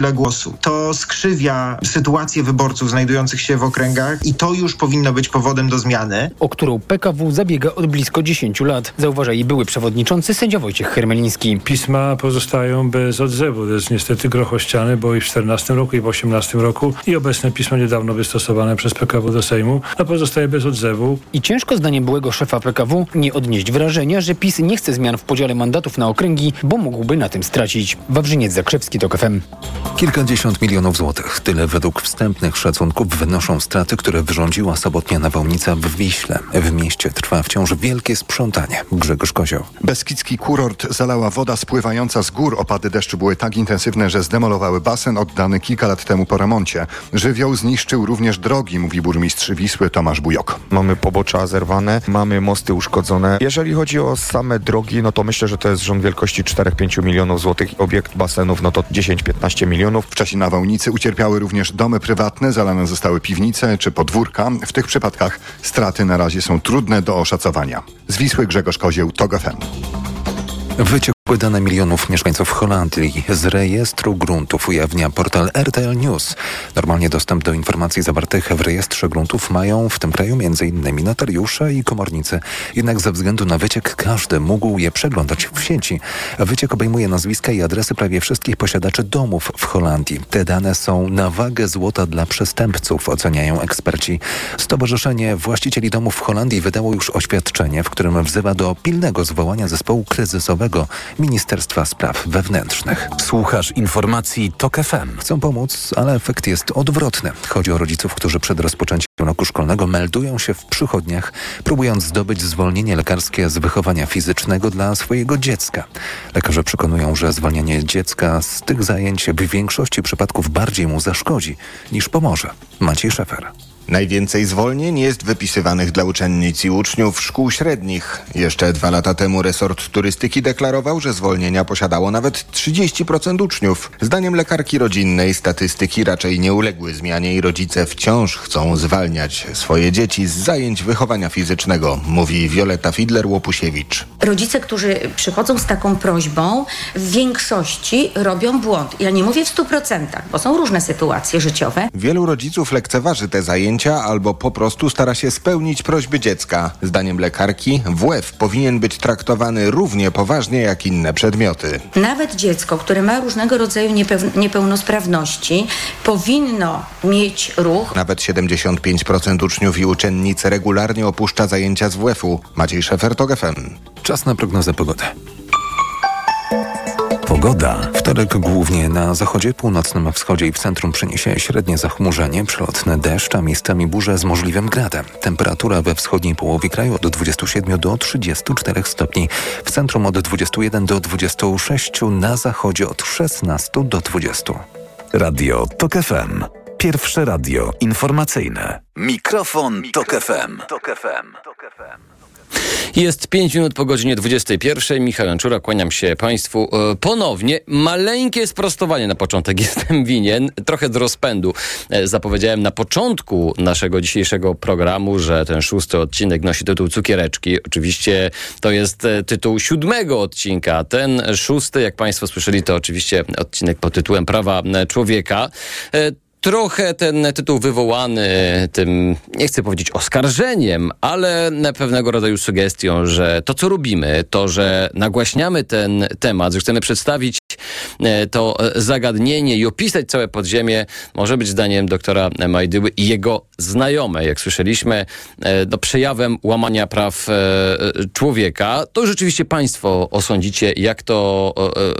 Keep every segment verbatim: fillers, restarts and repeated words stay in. dla głosu. To skrzywia sytuację wyborców znajdujących się w okręgach i to już powinno być powodem do zmiany. O którą P K W zabiega od blisko dziesięciu lat, zauważa jej były przewodniczący sędzia Wojciech Hermeliński. Pisma pozostają bez odzewu. To jest niestety grochościane, bo i w czternastym roku, i w osiemnastym roku i obecne pismo niedawno wystosowane przez P K W do Sejmu, a pozostaje bez odzewu. I ciężko zdaniem byłego szefa P K W nie odnieść wrażenia, że PiS nie chce zmian w podziale mandatów na okręgi, bo mógłby na tym stracić. Wawrzyniec Zakrzewski, T O K F M. Kilkadziesiąt milionów złotych. Tyle według wstępnych szacunków wynoszą straty, które wyrządziła sobotnia nawałnica w Wiśle. W mieście trwa wciąż wielkie sprzątanie. Grzegorz Kozioł. Beskidzki kurort zalała woda spływająca z gór. Opady deszczu były tak intensywne, że zdemolowały basen oddany kilka lat temu po remoncie. Żywioł zniszczył również drogi, mówi burmistrz Wisły Tomasz Bujok. Mamy pobocza zerwane, mamy mosty uszkodzone. Jeżeli chodzi o same drogi, no to myślę, że to jest rząd wielkości cztery do pięciu milionów złotych. Obiekt basenów, no to dziesięć do piętnastu milionów. W czasie nawałnicy ucierpiały również domy prywatne, zalane zostały piwnice czy podwórka. W tych przypadkach straty na razie są trudne do oszacowania. Z Wisły Grzegorz Kozieł, T O K F M. Wyciekły dane milionów mieszkańców Holandii z rejestru gruntów ujawnia portal R T L News. Normalnie dostęp do informacji zawartych w rejestrze gruntów mają w tym kraju m.in. notariusze i komornicy. Jednak ze względu na wyciek każdy mógł je przeglądać w sieci. Wyciek obejmuje nazwiska i adresy prawie wszystkich posiadaczy domów w Holandii. Te dane są na wagę złota dla przestępców, oceniają eksperci. Stowarzyszenie Właścicieli Domów w Holandii wydało już oświadczenie, w którym wzywa do pilnego zwołania zespołu kryzysowego Ministerstwa Spraw Wewnętrznych. Słuchasz informacji T O K F M. Chcą pomóc, ale efekt jest odwrotny. Chodzi o rodziców, którzy przed rozpoczęciem roku szkolnego meldują się w przychodniach, próbując zdobyć zwolnienie lekarskie z wychowania fizycznego dla swojego dziecka. Lekarze przekonują, że zwalnianie dziecka z tych zajęć w większości przypadków bardziej mu zaszkodzi niż pomoże. Maciej Szefer. Najwięcej zwolnień jest wypisywanych dla uczennic i uczniów szkół średnich. Jeszcze dwa lata temu resort turystyki deklarował, że zwolnienia posiadało nawet trzydzieści procent uczniów. Zdaniem lekarki rodzinnej statystyki raczej nie uległy zmianie i rodzice wciąż chcą zwalniać swoje dzieci z zajęć wychowania fizycznego, mówi Wioleta Fidler-Łopusiewicz. Rodzice, którzy przychodzą z taką prośbą, w większości robią błąd. Ja nie mówię w stu procentach, bo są różne sytuacje życiowe. Wielu rodziców lekceważy te zajęcia albo po prostu stara się spełnić prośby dziecka. Zdaniem lekarki W F powinien być traktowany równie poważnie jak inne przedmioty. Nawet dziecko, które ma różnego rodzaju niepeł- niepełnosprawności, powinno mieć ruch. Nawet siedemdziesiąt pięć procent uczniów i uczennic regularnie opuszcza zajęcia z W F-u. Maciej Szefer, T O K F M. Czas na prognozę pogody. Pogoda. Wtorek głównie na zachodzie, północnym wschodzie i w centrum przyniesie średnie zachmurzenie, przelotne deszcz, a miejscami burze z możliwym gradem. Temperatura we wschodniej połowie kraju od dwudziestu siedmiu do trzydziestu czterech stopni. W centrum od dwudziestu jeden do dwudziestu sześciu, na zachodzie od szesnastu do dwudziestu. Radio T O K F M. Pierwsze radio informacyjne. Mikrofon Tok F M. Jest pięć minut po godzinie dwudziestej pierwszej. Michał Janczura, kłaniam się Państwu ponownie. Maleńkie sprostowanie na początek jestem winien. Trochę z rozpędu. Zapowiedziałem na początku naszego dzisiejszego programu, że ten szósty odcinek nosi tytuł Cukiereczki. Oczywiście to jest tytuł siódmego odcinka. Ten szósty, jak Państwo słyszeli, to oczywiście odcinek pod tytułem Prawa Człowieka. Trochę ten tytuł wywołany tym, nie chcę powiedzieć oskarżeniem, ale pewnego rodzaju sugestią, że to, co robimy, to, że nagłaśniamy ten temat, że chcemy przedstawić to zagadnienie i opisać całe podziemie, może być zdaniem doktora Majdyły i jego znajome, jak słyszeliśmy, no, przejawem łamania praw człowieka. To rzeczywiście Państwo osądzicie, jak to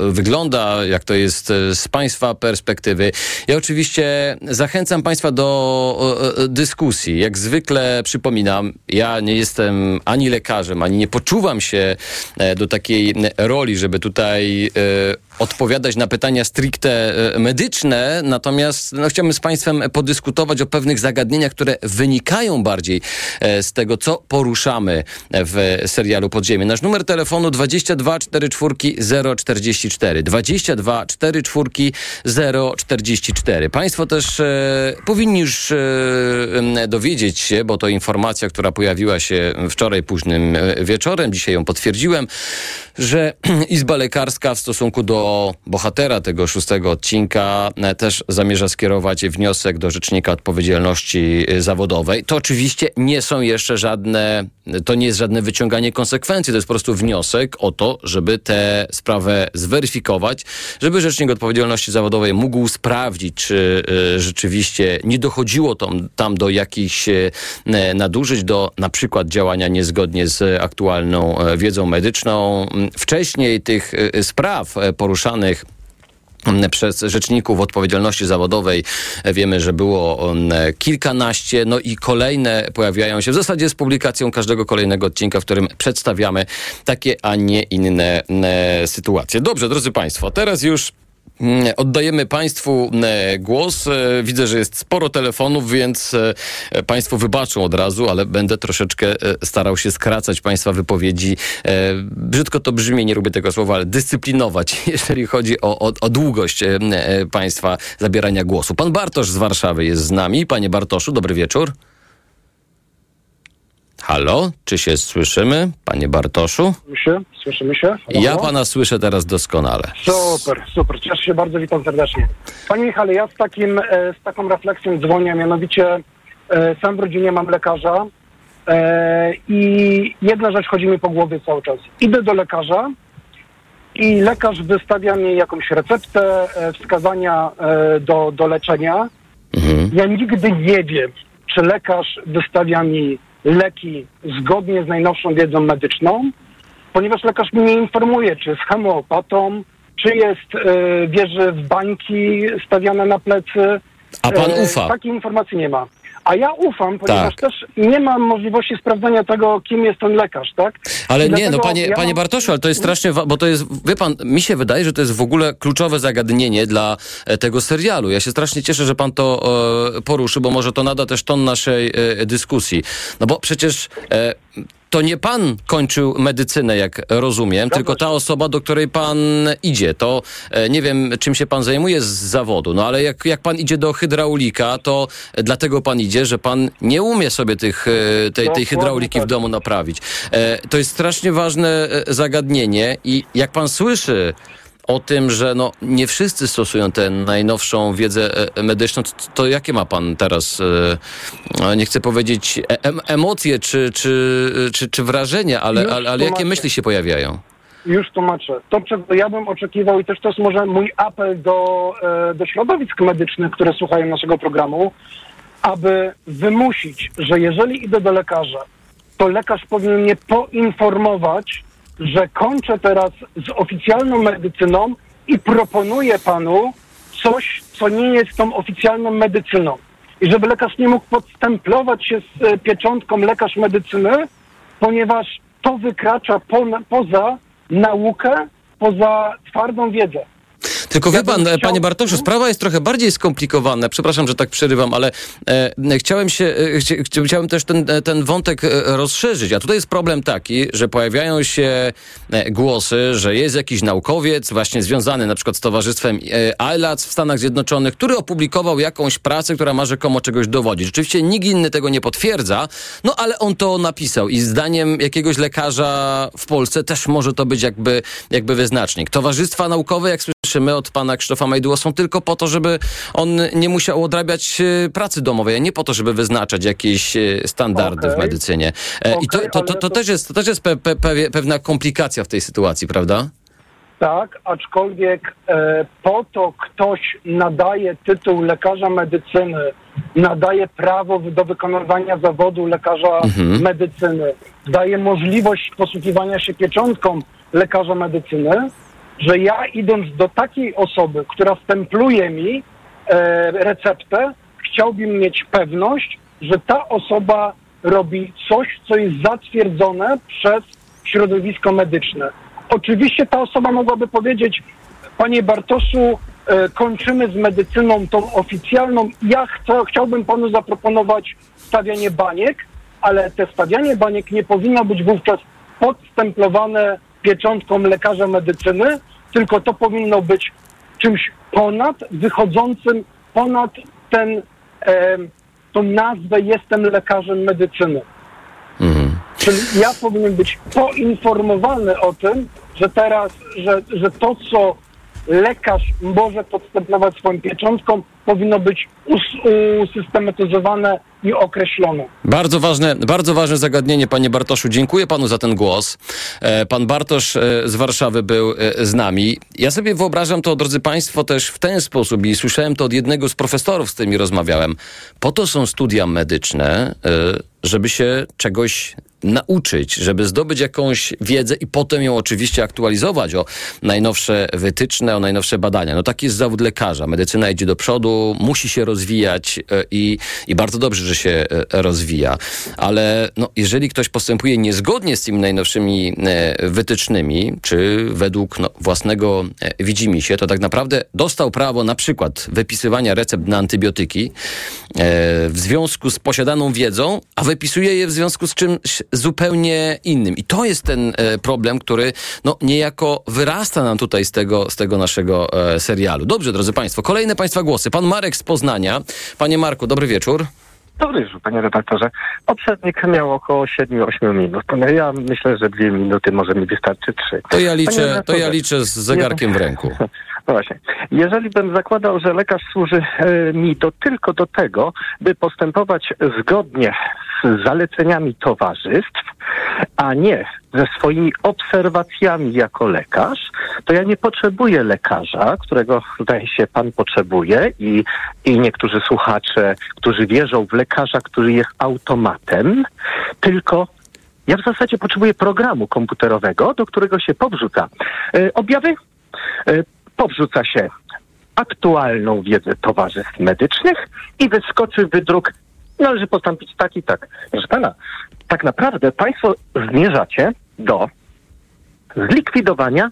wygląda, jak to jest z Państwa perspektywy. Ja oczywiście zachęcam Państwa do dyskusji. Jak zwykle przypominam, ja nie jestem ani lekarzem, ani nie poczuwam się do takiej roli, żeby tutaj odpowiadać na pytania stricte medyczne, natomiast no, chciałbym z Państwem podyskutować o pewnych zagadnieniach, które wynikają bardziej z tego, co poruszamy w serialu Podziemie. Nasz numer telefonu dwadzieścia dwa czterdzieści cztery zero czterdzieści cztery. dwadzieścia dwa czterdzieści cztery zero czterdzieści cztery. Państwo też e, powinni już e, dowiedzieć się, bo to informacja, która pojawiła się wczoraj późnym wieczorem, dzisiaj ją potwierdziłem, że Izba Lekarska w stosunku do do bohatera tego szóstego odcinka też zamierza skierować wniosek do Rzecznika Odpowiedzialności Zawodowej. To oczywiście nie są jeszcze żadne, to nie jest żadne wyciąganie konsekwencji, to jest po prostu wniosek o to, żeby tę sprawę zweryfikować, żeby Rzecznik Odpowiedzialności Zawodowej mógł sprawdzić, czy rzeczywiście nie dochodziło tam, tam do jakichś nadużyć, do na przykład działania niezgodnie z aktualną wiedzą medyczną. Wcześniej tych spraw poruszanych przez rzeczników odpowiedzialności zawodowej wiemy, że było kilkanaście, no i kolejne pojawiają się w zasadzie z publikacją każdego kolejnego odcinka, w którym przedstawiamy takie, a nie inne sytuacje. Dobrze, drodzy Państwo, teraz już oddajemy Państwu głos. Widzę, że jest sporo telefonów, więc Państwo wybaczą od razu, ale będę troszeczkę starał się skracać Państwa wypowiedzi. Brzydko to brzmi, nie lubię tego słowa, ale dyscyplinować, jeżeli chodzi o, o, o długość Państwa zabierania głosu. Pan Bartosz z Warszawy jest z nami. Panie Bartoszu, dobry wieczór. Halo, czy się słyszymy, panie Bartoszu? Słyszymy się, słyszymy się. Halo. Ja pana słyszę teraz doskonale. Super, super, cieszę się bardzo, witam serdecznie. Panie Michale, ja z, takim, e, z taką refleksją dzwonię, mianowicie e, sam w rodzinie mam lekarza e, i jedna rzecz chodzi mi po głowie cały czas. Idę do lekarza i lekarz wystawia mi jakąś receptę, e, wskazania e, do, do leczenia. Mhm. Ja nigdy nie wiem, czy lekarz wystawia mi leki zgodnie z najnowszą wiedzą medyczną, ponieważ lekarz mnie nie informuje, czy jest homeopatą, czy jest yy, wieży w bańki stawiane na plecy. A pan yy, ufa? Takiej informacji nie ma. A ja ufam, ponieważ tak. też nie mam możliwości sprawdzenia tego, kim jest ten lekarz, tak? Ale I nie, no panie, ja... panie Bartoszu, ale to jest strasznie, wa- bo to jest, wie pan, mi się wydaje, że to jest w ogóle kluczowe zagadnienie dla e, tego serialu. Ja się strasznie cieszę, że pan to e, poruszy, bo może to nada też ton naszej e, dyskusji. No bo przecież... E, To nie pan kończył medycynę, jak rozumiem, Dobrze. tylko ta osoba, do której pan idzie. To nie wiem, czym się pan zajmuje z zawodu, no ale jak, jak pan idzie do hydraulika, to dlatego pan idzie, że pan nie umie sobie tych, tej, tej hydrauliki w domu naprawić. To jest strasznie ważne zagadnienie i jak pan słyszy o tym, że no, nie wszyscy stosują tę najnowszą wiedzę medyczną, to, to jakie ma pan teraz, nie chcę powiedzieć em, emocje czy, czy, czy, czy wrażenia, ale, ale, ale jakie myśli się pojawiają? Już tłumaczę. To, czego ja bym oczekiwał i też to jest może mój apel do, do środowisk medycznych, które słuchają naszego programu, aby wymusić, że jeżeli idę do lekarza, to lekarz powinien mnie poinformować, że kończę teraz z oficjalną medycyną i proponuję panu coś, co nie jest tą oficjalną medycyną. I żeby lekarz nie mógł podstemplować się z pieczątką lekarz medycyny, ponieważ to wykracza po, poza naukę, poza twardą wiedzę. Tylko wie pan, panie Bartoszu, sprawa jest trochę bardziej skomplikowana. Przepraszam, że tak przerywam, ale e, chciałem się, chci, chciałem też ten, ten wątek rozszerzyć. A tutaj jest problem taki, że pojawiają się głosy, że jest jakiś naukowiec właśnie związany na przykład z towarzystwem EILAT w Stanach Zjednoczonych, który opublikował jakąś pracę, która ma rzekomo czegoś dowodzić. Oczywiście nikt inny tego nie potwierdza, no ale on to napisał i zdaniem jakiegoś lekarza w Polsce też może to być jakby, jakby wyznacznik. Towarzystwa naukowe, jak słyszymy od pana Krzysztofa Majdyła, są tylko po to, żeby on nie musiał odrabiać pracy domowej, nie po to, żeby wyznaczać jakieś standardy okay. w medycynie. Okay, I to, to, to, to, to też jest, to też jest pe, pe, pe, pewna komplikacja w tej sytuacji, prawda? Tak, aczkolwiek e, po to ktoś nadaje tytuł lekarza medycyny, nadaje prawo do wykonywania zawodu lekarza mhm. medycyny, daje możliwość posługiwania się pieczątką lekarza medycyny, że ja idąc do takiej osoby, która stempluje mi e, receptę, chciałbym mieć pewność, że ta osoba robi coś, co jest zatwierdzone przez środowisko medyczne. Oczywiście ta osoba mogłaby powiedzieć, panie Bartoszu, e, kończymy z medycyną tą oficjalną, ja chcę, chciałbym panu zaproponować stawianie baniek, ale te stawianie baniek nie powinno być wówczas podstemplowane pieczątką lekarza medycyny, tylko to powinno być czymś ponad, wychodzącym ponad ten, e, tą nazwę jestem lekarzem medycyny. Mhm. Czyli ja powinien być poinformowany o tym, że teraz, że, że to, co lekarz może podstępować swoją pieczątką, powinno być us- usystematyzowane i określone. Bardzo ważne, bardzo ważne zagadnienie, panie Bartoszu. Dziękuję panu za ten głos. Pan Bartosz z Warszawy był z nami. Ja sobie wyobrażam to, drodzy państwo, też w ten sposób i słyszałem to od jednego z profesorów, z którymi rozmawiałem. Po to są studia medyczne, żeby się czegoś nauczyć, żeby zdobyć jakąś wiedzę i potem ją oczywiście aktualizować o najnowsze wytyczne, o najnowsze badania. No taki jest zawód lekarza. Medycyna idzie do przodu, musi się rozwijać i, i bardzo dobrze, że się rozwija. Ale no, jeżeli ktoś postępuje niezgodnie z tymi najnowszymi wytycznymi, czy według no, własnego widzimisię, to tak naprawdę dostał prawo na przykład wypisywania recept na antybiotyki w związku z posiadaną wiedzą, a wypisuje je w związku z czymś zupełnie innym. I to jest ten e, problem, który no, niejako wyrasta nam tutaj z tego, z tego naszego e, serialu. Dobrze, drodzy państwo, kolejne państwa głosy. Pan Marek z Poznania. Panie Marku, dobry wieczór. Dobry wieczór, panie redaktorze. Poprzednik miał około siedem osiem minut. Ja myślę, że dwie minuty może mi wystarczy trzy. To ja liczę, to ja liczę z zegarkiem w ręku. No właśnie. Jeżeli bym zakładał, że lekarz służy e, mi to tylko do tego, by postępować zgodnie z zaleceniami towarzystw, a nie ze swoimi obserwacjami jako lekarz, to ja nie potrzebuję lekarza, którego zdaje się pan potrzebuje i, i niektórzy słuchacze, którzy wierzą w lekarza, który jest automatem, tylko ja w zasadzie potrzebuję programu komputerowego, do którego się powrzuca e, objawy, e, powrzuca się aktualną wiedzę towarzystw medycznych i wyskoczy wydruk. Należy postąpić tak i tak. Proszę pana, tak naprawdę państwo zmierzacie do zlikwidowania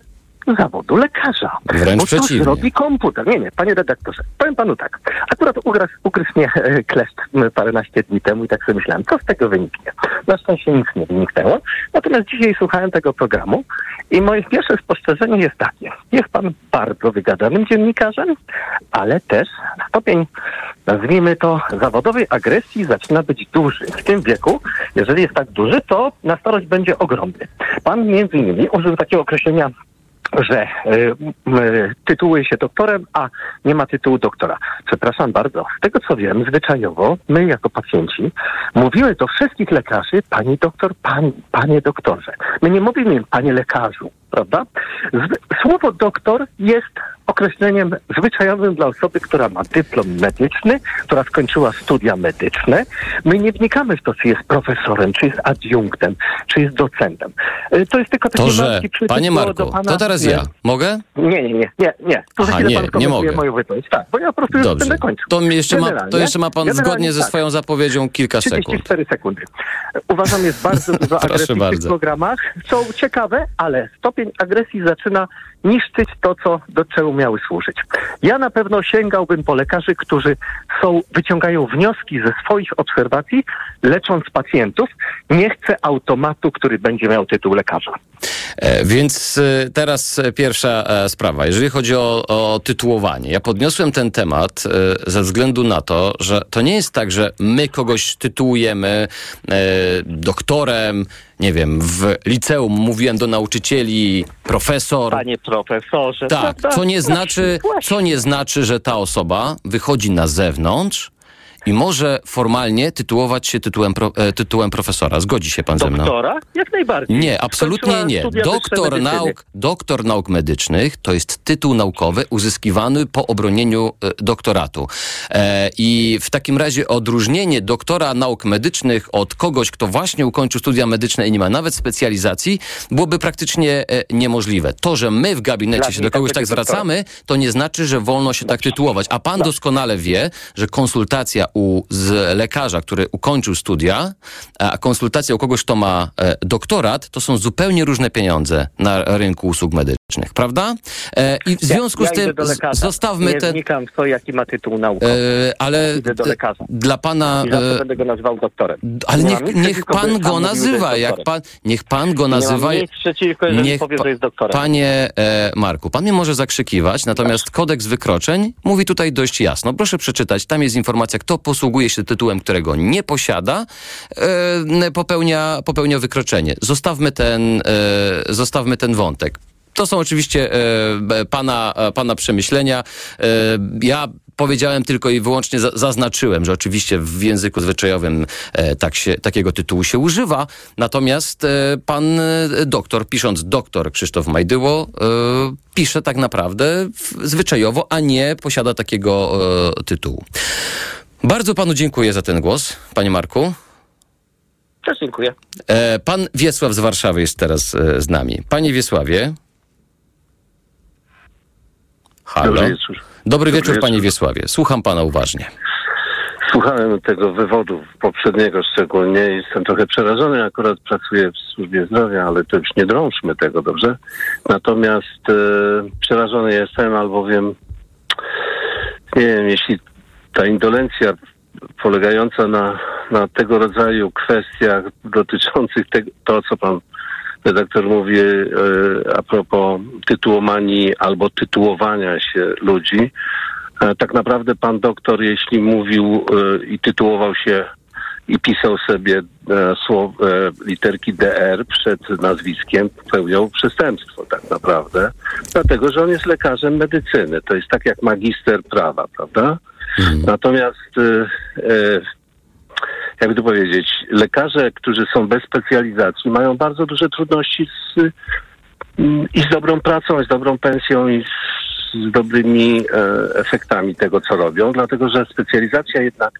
zawodu lekarza. Wręcz bo to przeciwnie. Zrobi komputer. Nie, nie, panie redaktorze, powiem panu tak. Akurat ugryzł mnie kleszt paręnaście dni temu i tak sobie myślałem, co z tego wyniknie. Na szczęście nic nie wyniknęło. Natomiast dzisiaj słuchałem tego programu i moje pierwsze spostrzeżenie jest takie. Jest pan bardzo wygadanym dziennikarzem, ale też stopień, nazwijmy to, zawodowej agresji zaczyna być duży. W tym wieku, jeżeli jest tak duży, to na starość będzie ogromny. Pan między innymi użył takiego określenia, że y, y, tytułuje się doktorem, a nie ma tytułu doktora. Przepraszam bardzo. Z tego co wiem, zwyczajowo my jako pacjenci mówimy do wszystkich lekarzy, pani doktor, pani, panie doktorze. My nie mówimy im, panie lekarzu, prawda? Zwy- słowo doktor jest określeniem zwyczajowym dla osoby, która ma dyplom medyczny, która skończyła studia medyczne. My nie wnikamy w to, czy jest profesorem, czy jest adiunktem, czy jest docentem. To jest tylko taki to, że... przytyk, panie Marku, do pana... to teraz ja. Mogę? Nie, nie, nie. nie, nie. To Aha, nie, pan nie mogę. Moją wypowiedź. Tak, bo ja po prostu Dobrze. Już będę kończył. To jeszcze, ma, to jeszcze ma pan generalnie zgodnie tak. ze swoją zapowiedzią kilka sekund. trzydzieści cztery sekundy. Uważam, jest bardzo dużo agresji w tych programach. Są ciekawe, ale stopień agresji zaczyna niszczyć to, co, do czego miały służyć. Ja na pewno sięgałbym po lekarzy, którzy są, wyciągają wnioski ze swoich obserwacji, lecząc pacjentów. Nie chcę automatu, który będzie miał tytuł lekarza. E, więc e, teraz pierwsza e, sprawa, jeżeli chodzi o, o tytułowanie. Ja podniosłem ten temat e, ze względu na to, że to nie jest tak, że my kogoś tytułujemy e, doktorem, nie wiem, w liceum mówiłem do nauczycieli profesor. Panie profesorze. Tak, co nie znaczy, co nie znaczy, że ta osoba wychodzi na zewnątrz i może formalnie tytułować się tytułem, pro, tytułem profesora. Zgodzi się pan ze mną? Doktora? Jak najbardziej. Nie, absolutnie nie. Doktor nauk, doktor nauk medycznych to jest tytuł naukowy uzyskiwany po obronieniu doktoratu. E, I w takim razie odróżnienie doktora nauk medycznych od kogoś, kto właśnie ukończył studia medyczne i nie ma nawet specjalizacji, byłoby praktycznie niemożliwe. To, że my w gabinecie się do kogoś tak zwracamy, to nie znaczy, że wolno się tak tytułować. A pan doskonale wie, że konsultacja U, z lekarza, który ukończył studia, a konsultacja u kogoś, kto ma e, doktorat, to są zupełnie różne pieniądze na rynku usług medycznych, prawda? E, I w związku ja, ja z tym z, zostawmy nie te... wnikam w to, jaki ma tytuł naukowy. E, ale idę do lekarza. Dla pana... I e... będę go nazywał doktorem. Ale niech, niech, niech pan go nazywa, jak pan... Niech pan go nazywa... Nie mam nic przeciwko, jeżeli niech powiem, że jest doktorem. Panie e, Marku, pan mnie może zakrzykiwać, natomiast tak. Kodeks wykroczeń mówi tutaj dość jasno. Proszę przeczytać, tam jest informacja, kto posługuje się tytułem, którego nie posiada, e, popełnia, popełnia wykroczenie. Zostawmy ten, e, zostawmy ten wątek. To są oczywiście e, pana, pana przemyślenia. E, ja powiedziałem tylko i wyłącznie, zaznaczyłem, że oczywiście w języku zwyczajowym e, tak się, takiego tytułu się używa, natomiast e, pan doktor, pisząc doktor Krzysztof Majdyło, e, pisze tak naprawdę zwyczajowo, a nie posiada takiego e, tytułu. Bardzo panu dziękuję za ten głos, panie Marku. Też dziękuję. E, pan Wiesław z Warszawy jest teraz e, z nami. Panie Wiesławie. Halo. Dobry wieczór. Dobry, Dobry wieczór, wieczór, panie Wiesławie. Słucham pana uważnie. Słuchałem tego wywodu poprzedniego szczególnie i jestem trochę przerażony. Akurat pracuję w służbie zdrowia, ale to już nie drążmy tego, dobrze? Natomiast e, przerażony jestem, albowiem nie wiem, jeśli ta indolencja polegająca na, na tego rodzaju kwestiach dotyczących tego, to, co pan redaktor mówi yy, a propos tytułomanii albo tytułowania się ludzi. E, tak naprawdę pan doktor, jeśli mówił yy, i tytułował się i pisał sobie e, słow, e, literki D R przed nazwiskiem, popełniał przestępstwo tak naprawdę, dlatego że on jest lekarzem medycyny. To jest tak jak magister prawa, prawda? Hmm. Natomiast, e, e, jak to powiedzieć, lekarze, którzy są bez specjalizacji, mają bardzo duże trudności z, i z dobrą pracą, i z dobrą pensją, i z, z dobrymi e, efektami tego, co robią, dlatego że specjalizacja jednak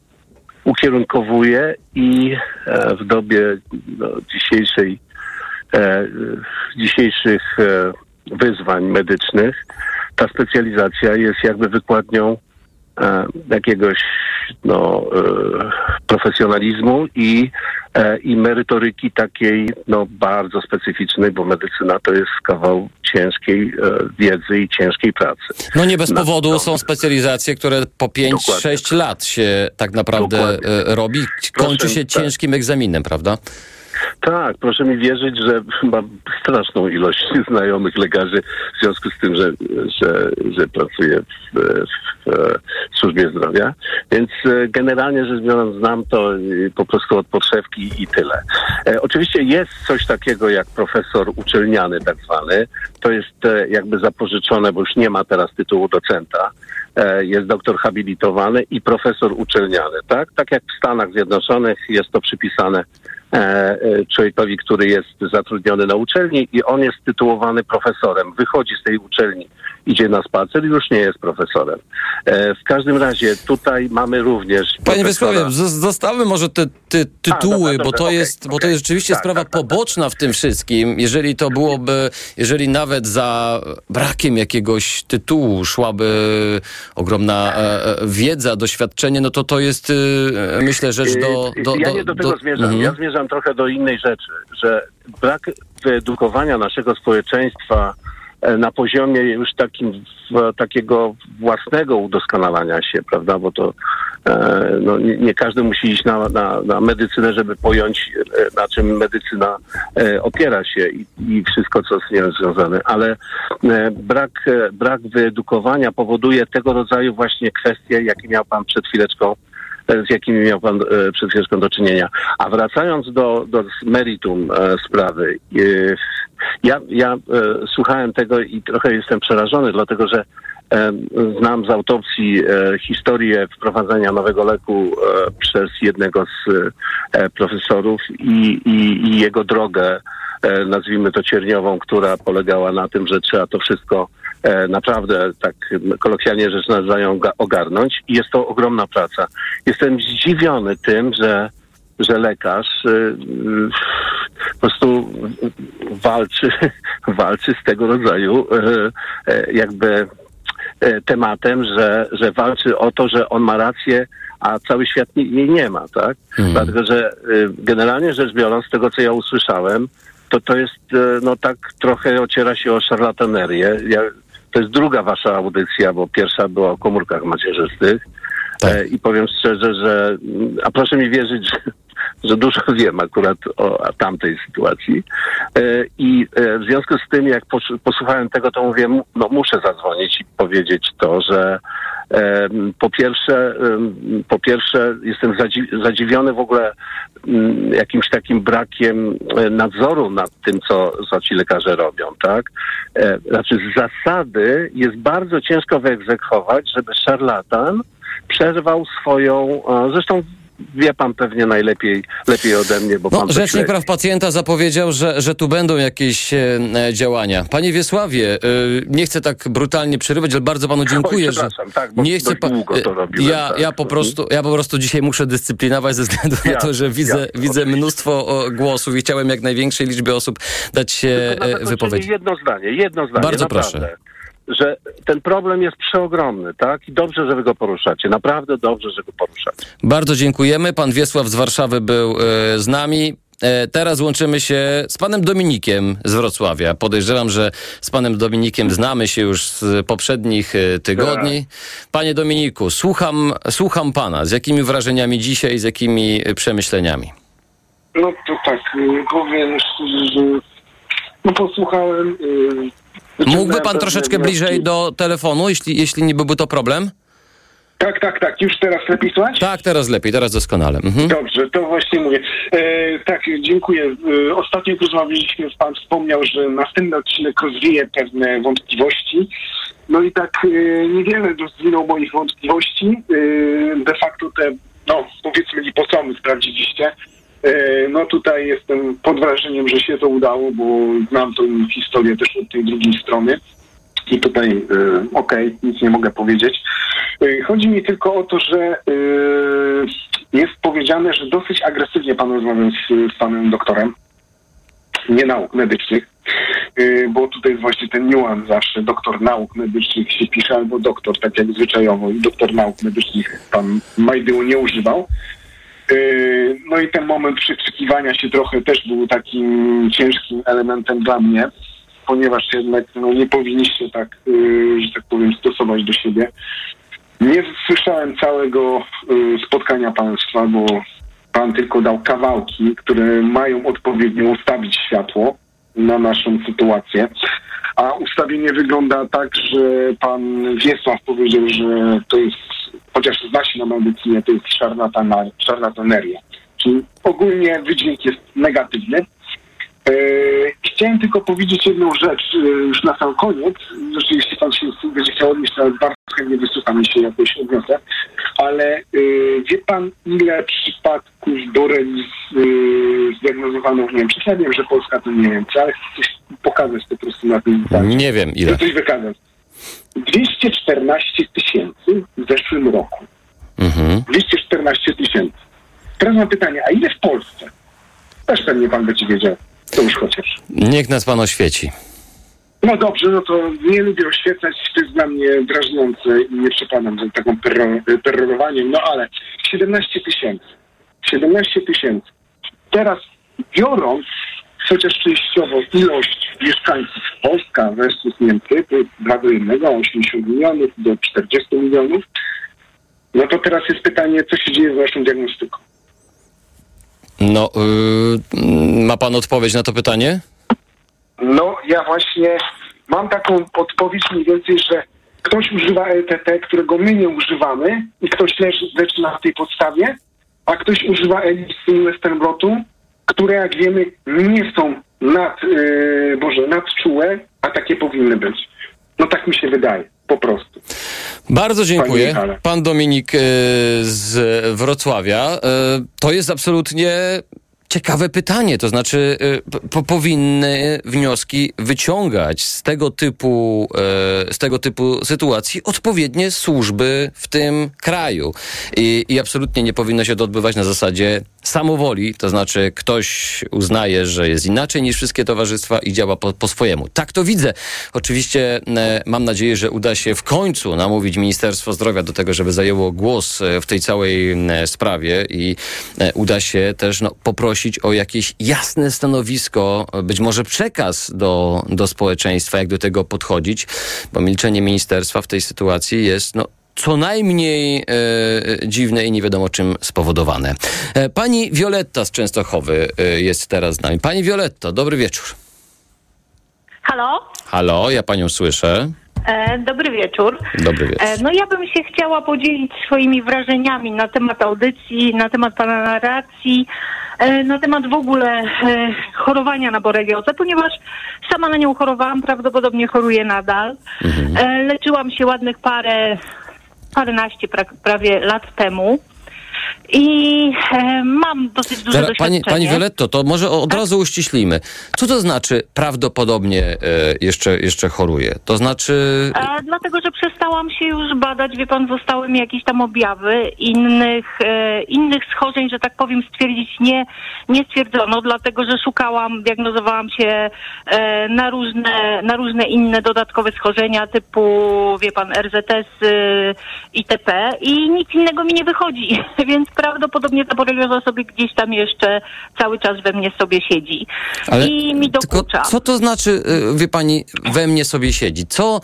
ukierunkowuje i e, w dobie no, dzisiejszej, e, dzisiejszych e, wyzwań medycznych ta specjalizacja jest jakby wykładnią jakiegoś no, e, profesjonalizmu i, e, i merytoryki takiej no, bardzo specyficznej, bo medycyna to jest kawał ciężkiej e, wiedzy i ciężkiej pracy. No nie bez powodu no, są specjalizacje, które po pięć sześć lat się tak naprawdę dokładnie. robi. Kończy proszę, się ciężkim tak. egzaminem, prawda? Tak, proszę mi wierzyć, że mam straszną ilość znajomych lekarzy w związku z tym, że, że, że pracuję w, w, w służbie zdrowia, więc generalnie rzecz biorąc znam to po prostu od podszewki i tyle. E, oczywiście jest coś takiego jak profesor uczelniany tak zwany, to jest e, jakby zapożyczone, bo już nie ma teraz tytułu docenta, e, jest doktor habilitowany i profesor uczelniany, tak? Tak jak w Stanach Zjednoczonych jest to przypisane człowiekowi, który jest zatrudniony na uczelni i on jest tytułowany profesorem. Wychodzi z tej uczelni, idzie na spacer i już nie jest profesorem. W każdym razie tutaj mamy również profesora. Panie Wiesławie, zostawmy może te, te tytuły, A, dobra, dobra, bo, to okay, jest, okay. bo to jest rzeczywiście tak, sprawa tak, tak, poboczna tak. w tym wszystkim. Jeżeli to byłoby, jeżeli nawet za brakiem jakiegoś tytułu szłaby ogromna wiedza, doświadczenie, no to to jest, myślę, rzecz do... do, do ja nie do tego do, zmierzam. Mm. Ja zmierzam trochę do innej rzeczy, że brak wyedukowania naszego społeczeństwa na poziomie już takim takiego własnego udoskonalania się, prawda, bo to no, nie, nie każdy musi iść na, na, na medycynę, żeby pojąć, na czym medycyna opiera się i, i wszystko, co z nią związane, ale brak, brak wyedukowania powoduje tego rodzaju właśnie kwestie, jakie miał pan przed chwileczką z jakimi miał pan e, przed chwileczką do czynienia. A wracając do, do meritum e, sprawy, e, ja, ja e, słuchałem tego i trochę jestem przerażony, dlatego że e, znam z autopsji e, historię wprowadzenia nowego leku e, przez jednego z e, profesorów i, i, i jego drogę, e, nazwijmy to cierniową, która polegała na tym, że trzeba to wszystko naprawdę, tak kolokwialnie rzecz nazywają, ogarnąć i jest to ogromna praca. Jestem zdziwiony tym, że, że lekarz yy, po prostu walczy, walczy z tego rodzaju yy, jakby yy, tematem, że, że walczy o to, że on ma rację, a cały świat jej nie ma, tak? Mhm. Dlatego, że yy, generalnie rzecz biorąc, z tego co ja usłyszałem, to to jest, no tak trochę ociera się o szarlatanerię. Ja, to jest druga wasza audycja, bo pierwsza była o komórkach macierzystych. Tak. E, I powiem szczerze, że, a proszę mi wierzyć, że, że dużo wiem akurat o tamtej sytuacji. E, I w związku z tym, jak posłuchałem tego, to mówię, no muszę zadzwonić i powiedzieć to, że Po pierwsze, po pierwsze jestem zadziwiony w ogóle jakimś takim brakiem nadzoru nad tym, co, co ci lekarze robią, tak? Znaczy z zasady jest bardzo ciężko wyegzekwować, żeby szarlatan przerwał swoją, zresztą wie pan pewnie najlepiej, lepiej ode mnie, bo no, pan... Rzecznik Praw Pacjenta zapowiedział, że, że tu będą jakieś e, działania. Panie Wiesławie, e, nie chcę tak brutalnie przerywać, ale bardzo panu dziękuję, Oj, że... Tak, bo nie chcę pa... długo to robiłem, ja, tak. ja, po prostu, ja po prostu dzisiaj muszę dyscyplinować ze względu ja, na to, że widzę, ja, widzę mnóstwo głosów i chciałem jak największej liczbie osób dać się e, wypowiedzieć. Jedno zdanie, jedno zdanie. Bardzo naprawdę. Proszę. Że ten problem jest przeogromny, tak? I dobrze, że wy go poruszacie. Naprawdę dobrze, że go poruszacie. Bardzo dziękujemy. Pan Wiesław z Warszawy był e, z nami. E, teraz łączymy się z panem Dominikiem z Wrocławia. Podejrzewam, że z panem Dominikiem znamy się już z poprzednich e, tygodni. Panie Dominiku, słucham, słucham pana. Z jakimi wrażeniami dzisiaj, z jakimi przemyśleniami? No to tak, powiem szczerze, że no, posłuchałem... Yy... Mógłby pan troszeczkę bliżej do telefonu, jeśli, jeśli nie byłby to problem? Tak, tak, tak. Już teraz lepiej słychać? Tak, teraz lepiej, teraz doskonale. Mhm. Dobrze, to właśnie mówię. E, tak, dziękuję. E, ostatnio rozmawialiśmy, pan wspomniał, że następny odcinek rozwinie pewne wątpliwości. No i tak e, niewiele rozwinął moich wątpliwości. E, de facto te, no powiedzmy, liposomy sprawdziliście. No tutaj jestem pod wrażeniem, że się to udało, bo znam tę historię też od tej drugiej strony i tutaj e, okej, okay, nic nie mogę powiedzieć. E, chodzi mi tylko o to, że e, jest powiedziane, że dosyć agresywnie pan rozmawiał z, z panem doktorem, nie nauk medycznych, e, bo tutaj jest właśnie ten niuans zawsze, doktor nauk medycznych się pisze albo doktor, tak jak zwyczajowo, i doktor nauk medycznych pan Majdył nie używał. No i ten moment przykrzykiwania się trochę też był takim ciężkim elementem dla mnie, ponieważ jednak no, nie powinniście tak, że tak powiem, stosować do siebie. Nie słyszałem całego spotkania państwa, bo pan tylko dał kawałki, które mają odpowiednio ustawić światło na naszą sytuację. A ustawienie wygląda tak, że pan Wiesław powiedział, że to jest, chociaż zna się na medycynie, to jest szarlataneria. Czyli ogólnie wydźwięk jest negatywny. Yy, chciałem tylko powiedzieć jedną rzecz yy, już na sam koniec. Zresztą jeśli pan się będzie chciał odnieść, to bardzo chętnie wysłucham, jeśli jakoś odniosę. Ale yy, wie pan, ile przypadków do remis yy, zdiagnozowano w Niemczech? Ja wiem, że Polska to nie wiem, ale chcę coś pokazać po prostu na tym. Nie wiem ile. Chcę coś wykazać. dwieście czternaście tysięcy w zeszłym roku. Mhm. dwieście czternaście tysięcy. Teraz mam pytanie, a ile w Polsce? Też pewnie pan będzie wiedział. To już chociaż. Niech nas pan oświeci. No dobrze, no to nie lubię oświecać, to jest dla mnie drażniące i nie przepadam za taką terrorowaniem, no ale siedemnaście tysięcy. siedemnaście tysięcy. Teraz biorąc chociaż częściowo ilość mieszkańców Polska versus Niemcy, to jest dla do jednego osiemdziesiąt milionów do czterdzieści milionów, no to teraz jest pytanie, co się dzieje z naszą diagnostyką? No, yy, ma pan odpowiedź na to pytanie? No, ja właśnie mam taką odpowiedź mniej więcej, że ktoś używa L T T, którego my nie używamy i ktoś leży, leczy na tej podstawie, a ktoś używa elisy i Western blotu, które jak wiemy nie są nad, yy, Boże, nadczułe, a takie powinny być. No tak mi się wydaje, po prostu. Bardzo dziękuję. Pan Dominik y, z Wrocławia. Y, to jest absolutnie ciekawe pytanie. To znaczy, y, po, powinny wnioski wyciągać z tego typu, y, z tego typu sytuacji odpowiednie służby w tym kraju. I, I absolutnie nie powinno się to odbywać na zasadzie samowoli, to znaczy ktoś uznaje, że jest inaczej niż wszystkie towarzystwa i działa po, po swojemu. Tak to widzę. Oczywiście e, mam nadzieję, że uda się w końcu namówić Ministerstwo Zdrowia do tego, żeby zajęło głos w tej całej e, sprawie i e, uda się też no, poprosić o jakieś jasne stanowisko, być może przekaz do, do społeczeństwa, jak do tego podchodzić, bo milczenie ministerstwa w tej sytuacji jest... no, co najmniej e, dziwne i nie wiadomo czym spowodowane. E, pani Wioletta z Częstochowy e, jest teraz z nami. Pani Wioletto, dobry wieczór. Halo? Halo, ja panią słyszę. Dobry wieczór. Dobry wieczór. No ja bym się chciała podzielić swoimi wrażeniami na temat audycji, na temat pana narracji, na temat w ogóle chorowania na boreliozę, ponieważ sama na nią chorowałam, prawdopodobnie choruję nadal. Mhm. Leczyłam się ładnych parę, paręnaście pra, prawie lat temu. I e, mam dosyć duże doświadczenie. Pani, pani Wioletto, to może od tak? razu uściślimy. Co to znaczy prawdopodobnie e, jeszcze, jeszcze choruje? To znaczy... E, dlatego, że przestałam się już badać. Wie pan, zostały mi jakieś tam objawy innych, e, innych schorzeń, że tak powiem, stwierdzić nie, nie stwierdzono, dlatego, że szukałam, diagnozowałam się e, na różne, na różne inne dodatkowe schorzenia typu, wie pan, R Z S y, itp. I nic innego mi nie wychodzi, więc prawdopodobnie ta borelioza sobie gdzieś tam jeszcze cały czas we mnie sobie siedzi. Ale i mi dokucza. Co to znaczy, wie pani, we mnie sobie siedzi? Co,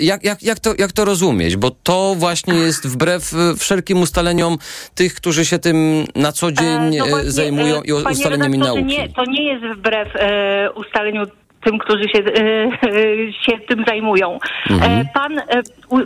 jak, jak, jak, to, jak to rozumieć? Bo to właśnie jest wbrew wszelkim ustaleniom tych, którzy się tym na co dzień e, no właśnie, zajmują i ustaleniami nauki. Nie, to nie jest wbrew e, ustaleniu tym, którzy się, e, się tym zajmują. Mhm. E, pan... E, u,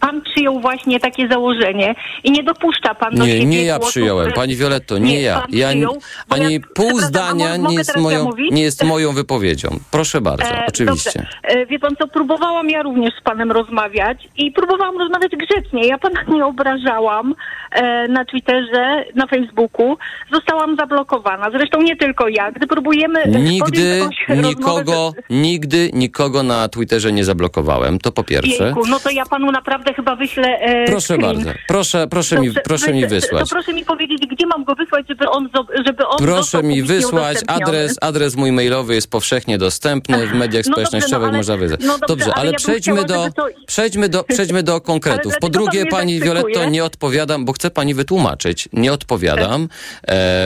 Pan przyjął właśnie takie założenie i nie dopuszcza pan do nie, siebie... Nie, nie ja głosu, przyjąłem, pani Wioletto, nie, nie ja. ja przyjął, ani ja, pół zdania nie jest, moją, nie jest moją wypowiedzią. Proszę bardzo, e, oczywiście. E, wie pan co, próbowałam ja również z panem rozmawiać i próbowałam rozmawiać grzecznie. Ja pana nie obrażałam e, na Twitterze, na Facebooku. Zostałam zablokowana. Zresztą nie tylko ja. Gdy próbujemy... Nigdy nikogo, rozmowę, nigdy nikogo na Twitterze nie zablokowałem. To po pierwsze. Jejku, no to ja panu naprawdę chyba wyślę... E, proszę screen. bardzo, proszę, proszę, to, mi, proszę wy, mi wysłać. To proszę mi powiedzieć, gdzie mam go wysłać, żeby on... Żeby on proszę mi wysłać, adres, adres mój mailowy jest powszechnie dostępny, w mediach no społecznościowych dobrze, no, można wyzwać. No dobrze, dobrze, ale, ale ja przejdźmy, chciała, do, to... przejdźmy do przejdźmy do konkretów. Po drugie, pani Wioletto, nie odpowiadam, bo chcę pani wytłumaczyć. Nie odpowiadam e,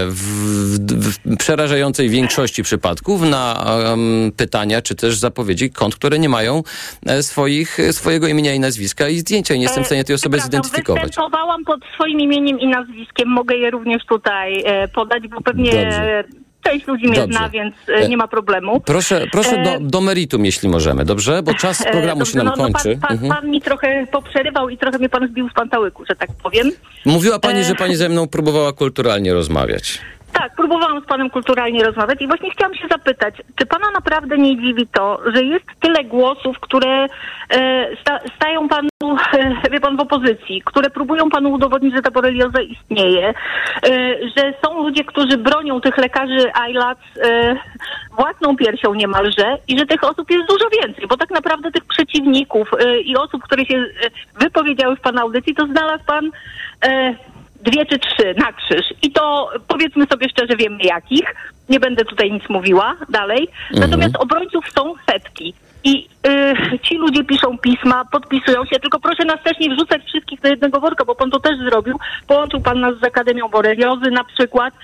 w, w przerażającej większości przypadków na um, pytania, czy też zapowiedzi kont, które nie mają swoich, swojego imienia i nazwiska i zdjęcia. Nie jestem w stanie tej osoby zidentyfikować. Występowałam pod swoim imieniem i nazwiskiem. Mogę je również tutaj e, podać, bo pewnie dobrze. Część ludzi mnie dobrze. zna, więc e, nie ma problemu. Proszę, proszę e, do, do meritum, jeśli możemy, dobrze? Bo czas programu e, się nam no, kończy. No, pan, pan, mhm. pan mi trochę poprzerywał i trochę mnie pan zbił z pantałyku, że tak powiem. Mówiła pani, e... że pani ze mną próbowała kulturalnie rozmawiać. Tak, próbowałam z panem kulturalnie rozmawiać i właśnie chciałam się zapytać, czy pana naprawdę nie dziwi to, że jest tyle głosów, które e, sta, stają panu, e, wie pan, w opozycji, które próbują panu udowodnić, że ta borelioza istnieje, e, że są ludzie, którzy bronią tych lekarzy EILAT e, własną piersią niemalże i że tych osób jest dużo więcej, bo tak naprawdę tych przeciwników e, i osób, które się wypowiedziały w pana audycji, to znalazł pan... E, Dwie czy trzy na krzyż. I to powiedzmy sobie szczerze, wiemy jakich. Nie będę tutaj nic mówiła dalej. Mhm. Natomiast obrońców są setki. I yy, ci ludzie piszą pisma, podpisują się, tylko proszę nas też nie wrzucać wszystkich do jednego worka, bo pan to też zrobił. Połączył pan nas z Akademią Boreliozy na przykład,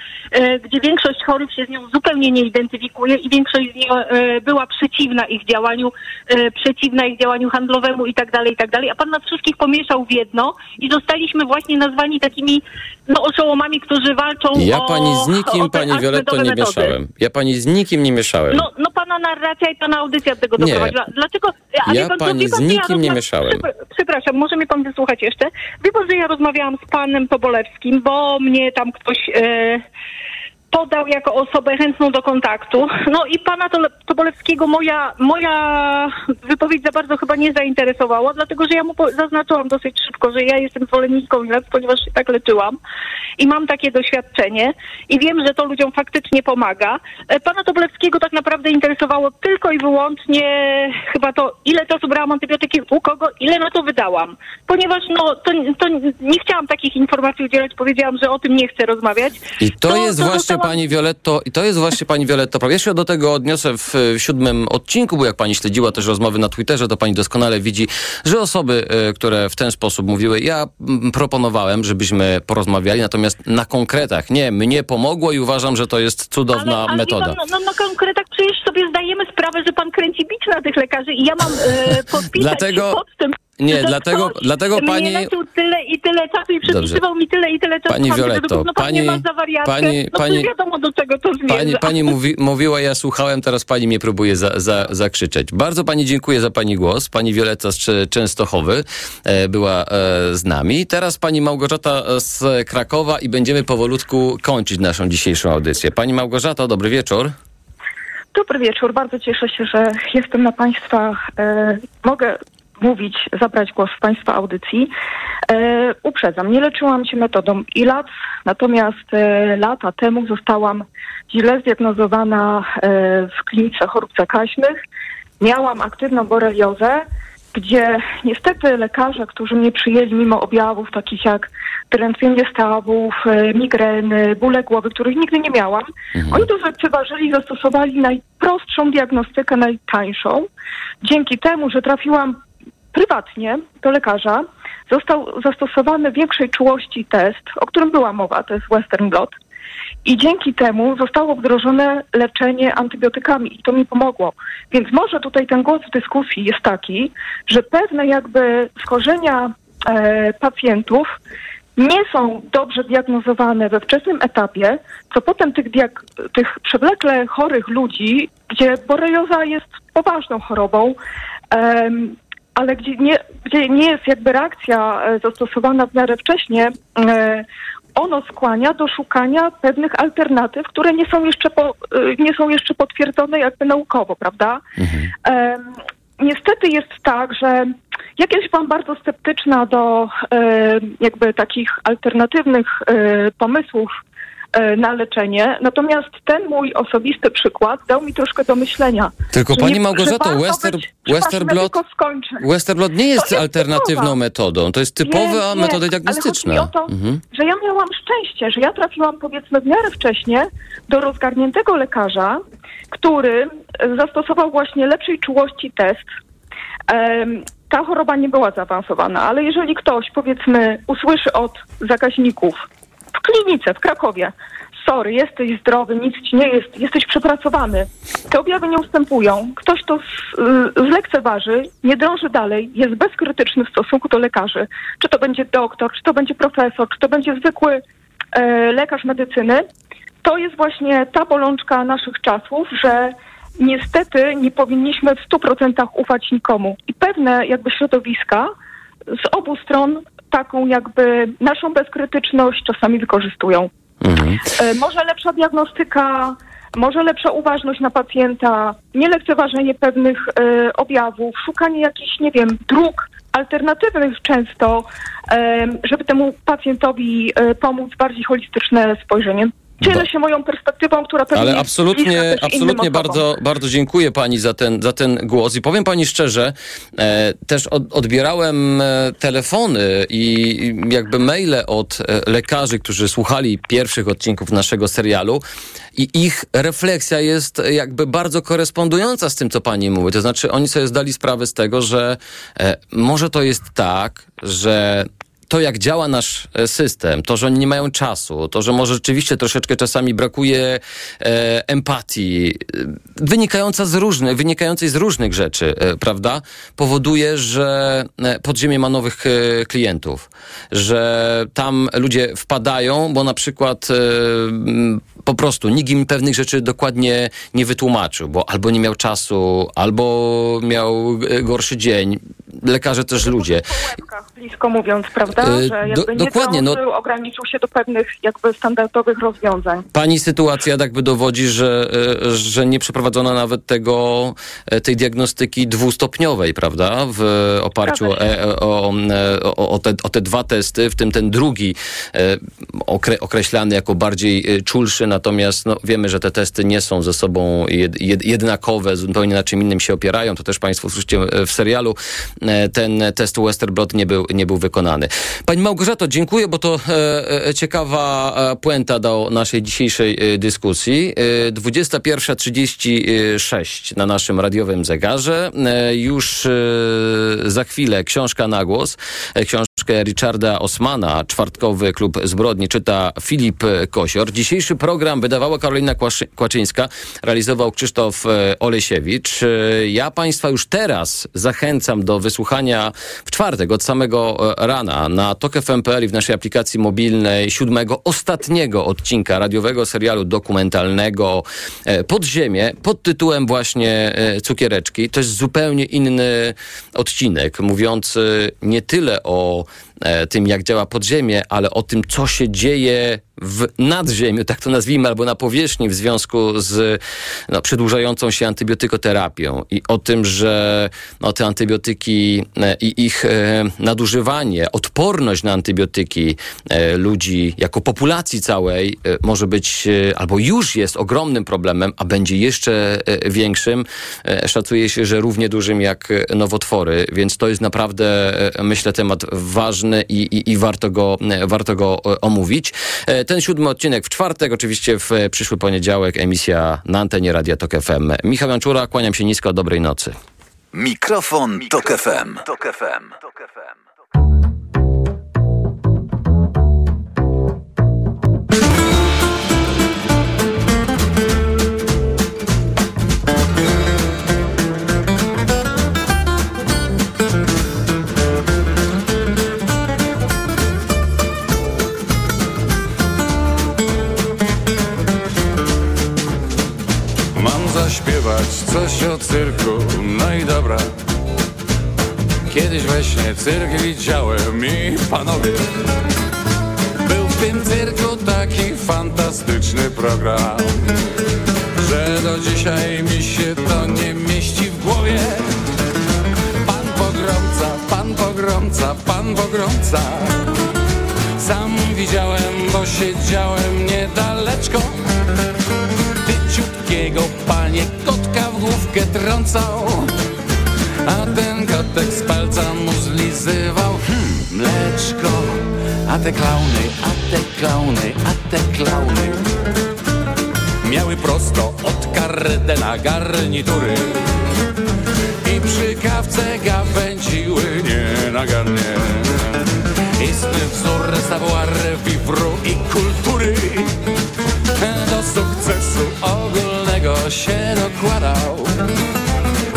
yy, gdzie większość chorych się z nią zupełnie nie identyfikuje i większość z nich yy, była przeciwna ich działaniu, yy, przeciwna ich działaniu handlowemu i tak dalej, i tak dalej. A pan nas wszystkich pomieszał w jedno i zostaliśmy właśnie nazwani takimi no, oszołomami, którzy walczą ja o... Ja pani z nikim, o, o pani Wioletto, nie metody. mieszałem. Ja pani z nikim nie mieszałem. No, no pana narracja i pana audycja do tego doprowadzi. Dlaczego? A ja pan, pani pan, z nikim ja rozma- nie mieszałem. Przepraszam, może mnie pan wysłuchać jeszcze? Wie pan, że ja rozmawiałam z panem Tobolewskim, bo mnie tam ktoś e, podał jako osobę chętną do kontaktu. No i pana Tole- Tobolewskiego moja, moja wypowiedź za bardzo chyba nie zainteresowała, dlatego że ja mu po- zaznaczyłam dosyć szybko, że ja jestem zwolenniczką I L A T, ponieważ się tak leczyłam i mam takie doświadczenie i wiem, że to ludziom faktycznie pomaga. Pana Tobolewskiego tak naprawdę interesowało tylko i wyłącznie chyba to, ile czasu brałam antybiotyki, u kogo, ile na to wydałam. Ponieważ no, to, to nie chciałam takich informacji udzielać, powiedziałam, że o tym nie chcę rozmawiać. I to, to jest to właśnie zostałam... pani Wioletto, i to jest właśnie pani Wioletto. Prawie się do tego odniosę w, w siódmym odcinku, bo jak pani śledziła też rozmowy na Twitterze, to pani doskonale widzi, że osoby, y, które w ten sposób mówiły, ja m, proponowałem, żebyśmy porozmawiali, natomiast na konkretach. Nie, mnie pomogło i uważam, że to jest cudowna ale, ale metoda. Pan, no, no na konkretach przecież sobie zdajemy sprawę, że pan kręci bić na tych lekarzy i ja mam e, podpisać dlatego... pod tym... Nie, to dlatego, to dlatego pani... leczył tyle i tyle czasu i przepisywał mi tyle i tyle czasu. Pani Wioletto, no, pani... Pani, pani, no, pani wiadomo, do czego to zmierza. Pani, pani mówi, mówiła, ja słuchałem, teraz pani mnie próbuje za, za, zakrzyczeć. Bardzo pani dziękuję za pani głos. Pani Wioletta z Częstochowy e, była e, z nami. Teraz pani Małgorzata z Krakowa i będziemy powolutku kończyć naszą dzisiejszą audycję. Pani Małgorzata, dobry wieczór. Dobry wieczór. Bardzo cieszę się, że jestem na państwa... E, mogę... mówić, zabrać głos w państwa audycji. E, uprzedzam, nie leczyłam się metodą I L A T, natomiast e, lata temu zostałam źle zdiagnozowana e, w klinice chorób zakaźnych. Miałam aktywną boreliozę, gdzie niestety lekarze, którzy mnie przyjęli mimo objawów takich jak drętwienie stawów, e, migreny, bóle głowy, których nigdy nie miałam, mhm. oni to lekceważyli, zastosowali najprostszą diagnostykę, najtańszą. Dzięki temu, że trafiłam prywatnie do lekarza, został zastosowany w większej czułości test, o którym była mowa, to jest Western blot. I dzięki temu zostało wdrożone leczenie antybiotykami i to mi pomogło. Więc może tutaj ten głos w dyskusji jest taki, że pewne jakby schorzenia e, pacjentów nie są dobrze diagnozowane we wczesnym etapie, co potem tych, diag- tych przewlekle chorych ludzi, gdzie borelioza jest poważną chorobą, e, ale gdzie nie, gdzie nie jest jakby reakcja zastosowana w miarę wcześnie, ono skłania do szukania pewnych alternatyw, które nie są jeszcze, po, nie są jeszcze potwierdzone jakby naukowo, prawda? Mhm. Niestety jest tak, że ja kiedyś byłam bardzo sceptyczna do jakby takich alternatywnych pomysłów na leczenie. Natomiast ten mój osobisty przykład dał mi troszkę do myślenia. Tylko pani nie, Małgorzato, Wester, być, Western blot, Western blot nie jest, jest alternatywną typowa. metodą. To jest typowa nie, metoda nie, diagnostyczna. Ale chodzi mi o to, mhm. że ja miałam szczęście, że ja trafiłam powiedzmy w miarę wcześnie do rozgarniętego lekarza, który zastosował właśnie lepszej czułości test. Um, ta choroba nie była zaawansowana, ale jeżeli ktoś powiedzmy usłyszy od zakaźników w klinice, w Krakowie. Sorry, jesteś zdrowy, nic ci nie jest, jesteś przepracowany. Te objawy nie ustępują. Ktoś to zlekceważy, nie drąży dalej, jest bezkrytyczny w stosunku do lekarzy. Czy to będzie doktor, czy to będzie profesor, czy to będzie zwykły e, lekarz medycyny. To jest właśnie ta bolączka naszych czasów, że niestety nie powinniśmy w stu procentach ufać nikomu. I pewne jakby środowiska z obu stron taką jakby naszą bezkrytyczność czasami wykorzystują. Mhm. E, może lepsza diagnostyka, może lepsza uważność na pacjenta, nielekceważenie pewnych e, objawów, szukanie jakichś, nie wiem, dróg alternatywnych często, e, żeby temu pacjentowi e, pomóc, bardziej holistyczne spojrzenie. Dzielę się moją perspektywą, która pewnie... Ale absolutnie, absolutnie bardzo, bardzo dziękuję pani za ten, za ten głos i powiem pani szczerze, e, też od, odbierałem telefony i jakby maile od lekarzy, którzy słuchali pierwszych odcinków naszego serialu i ich refleksja jest jakby bardzo korespondująca z tym, co pani mówi. To znaczy oni sobie zdali sprawę z tego, że e, może to jest tak, że... to, jak działa nasz system, to, że oni nie mają czasu, to, że może rzeczywiście troszeczkę czasami brakuje e, empatii, wynikająca z różnych, wynikającej z różnych rzeczy, e, prawda, powoduje, że Podziemie ma nowych e, klientów, że tam ludzie wpadają, bo na przykład e, po prostu nikt im pewnych rzeczy dokładnie nie wytłumaczył, bo albo nie miał czasu, albo miał gorszy dzień. Lekarze też ludzie. W blisko mówiąc, prawda? Że jakby do, nie dokładnie, dążył, no, ograniczył się do pewnych jakby standardowych rozwiązań. Pani sytuacja jakby dowodzi, że, że nie przeprowadzono nawet tego, tej diagnostyki dwustopniowej, prawda? W oparciu o, o, o, o, te, o te dwa testy, w tym ten drugi okre, określany jako bardziej czulszy, natomiast no, wiemy, że te testy nie są ze sobą jed, jed, jednakowe, zupełnie na czym innym się opierają. To też państwo słyszycie w serialu. Ten test Western blot nie był, nie był wykonany. Pani Małgorzato, dziękuję, bo to e, ciekawa puenta do naszej dzisiejszej dyskusji. E, dwudziesta pierwsza trzydzieści sześć na naszym radiowym zegarze. E, już e, za chwilę książka na głos. E, książ- Książkę Richarda Osmana Czwartkowy klub zbrodni czyta Filip Kosior. Dzisiejszy program wydawała Karolina Kłaszy- Kłaczyńska, realizował Krzysztof Olesiewicz. Ja Państwa już teraz zachęcam do wysłuchania w czwartek od samego rana na tok f m kropka p l i w naszej aplikacji mobilnej siódmego, ostatniego odcinka radiowego serialu dokumentalnego Podziemie pod tytułem właśnie Cukiereczki. To jest zupełnie inny odcinek, mówiący nie tyle o tym, jak działa podziemie, ale o tym, co się dzieje w nadziemiu, tak to nazwijmy, albo na powierzchni w związku z no, przedłużającą się antybiotykoterapią i o tym, że no, te antybiotyki i ich e, nadużywanie, odporność na antybiotyki e, ludzi jako populacji całej e, może być e, albo już jest ogromnym problemem, a będzie jeszcze e, większym. E, szacuje się, że równie dużym jak nowotwory, więc to jest naprawdę, e, myślę, temat ważny i, i, i warto go, e, warto go e, omówić. E, Ten siódmy odcinek w czwartek, oczywiście w przyszły poniedziałek emisja na antenie Radia Tok F M. Michał Janczura, kłaniam się nisko, dobrej nocy. Mikrofon, Mikrofon Tok F M. Tok F M. Tok F M. Śpiewać coś o cyrku, no i dobra. Kiedyś we śnie cyrk widziałem i panowie, był w tym cyrku taki fantastyczny program, że do dzisiaj mi się to nie mieści w głowie. Pan pogromca, pan pogromca, pan pogromca, sam widziałem, bo siedziałem niedaleczko. Jego panie kotka w główkę trącał, a ten kotek z palca mu zlizywał hmm, mleczko. A te klauny, a te klauny, a te klauny miały prosto od kardena garnitury i przy kawce gawędziły nienagannie. Istny wzór savoir vivre i kultury do sukcesu ogólnego się dokładał.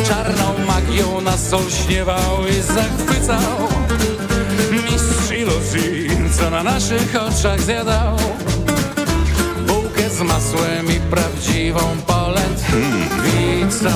Czarną magią na sol śniewał i zachwycał. Mistrz iluzji, co na naszych oczach zjadał bułkę z masłem i prawdziwą polędwicą.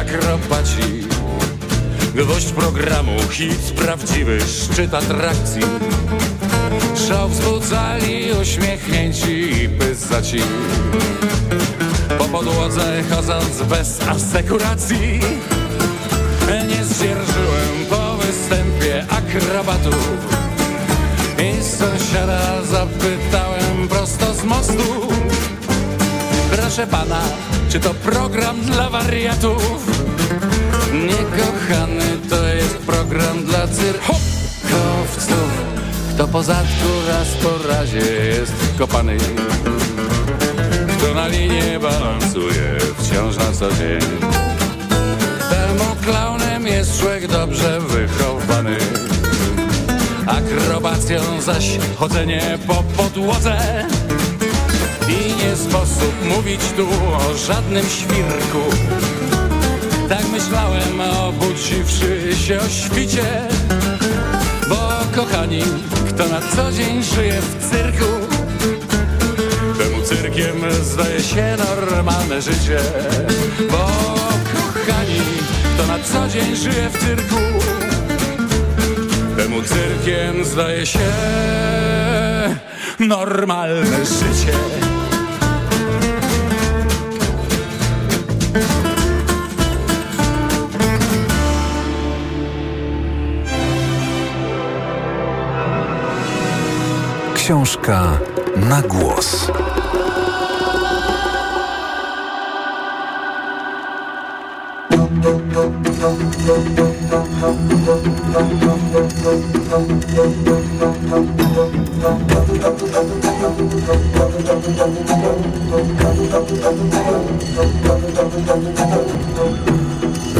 Akrobaci, gwoźdź programu, hit prawdziwy, szczyt atrakcji. Szał wzbudzali uśmiechnięci i pysaci. Po podłodze chodząc bez asekuracji, nie zdzierżyłem po występie akrobatów i sąsiada zapytałem prosto z mostu: proszę pana, czy to program dla wariatów? Nie, kochany, to jest program dla cyrkowców. Kto po zadku raz po razie jest kopany, kto na linie balansuje wciąż na co dzień, temu klaunem jest człowiek dobrze wychowany. Akrobacją zaś chodzenie po podłodze i nie sposób mówić tu o żadnym świrku. Tak myślałem, obudziwszy się o świcie, bo kochani, kto na co dzień żyje w cyrku, temu cyrkiem zdaje się normalne życie. Bo kochani, kto na co dzień żyje w cyrku, temu cyrkiem zdaje się normalne życie. Książka na głos.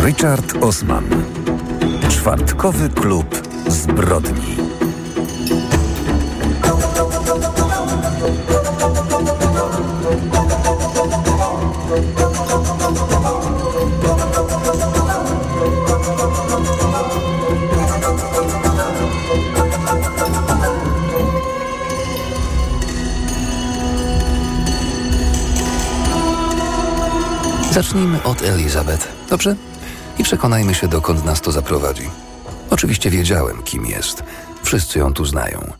Richard Osman. Czwartkowy klub zbrodni. Zacznijmy od Elizabeth, dobrze? I przekonajmy się, dokąd nas to zaprowadzi. Oczywiście wiedziałem, kim jest. Wszyscy ją tu znają.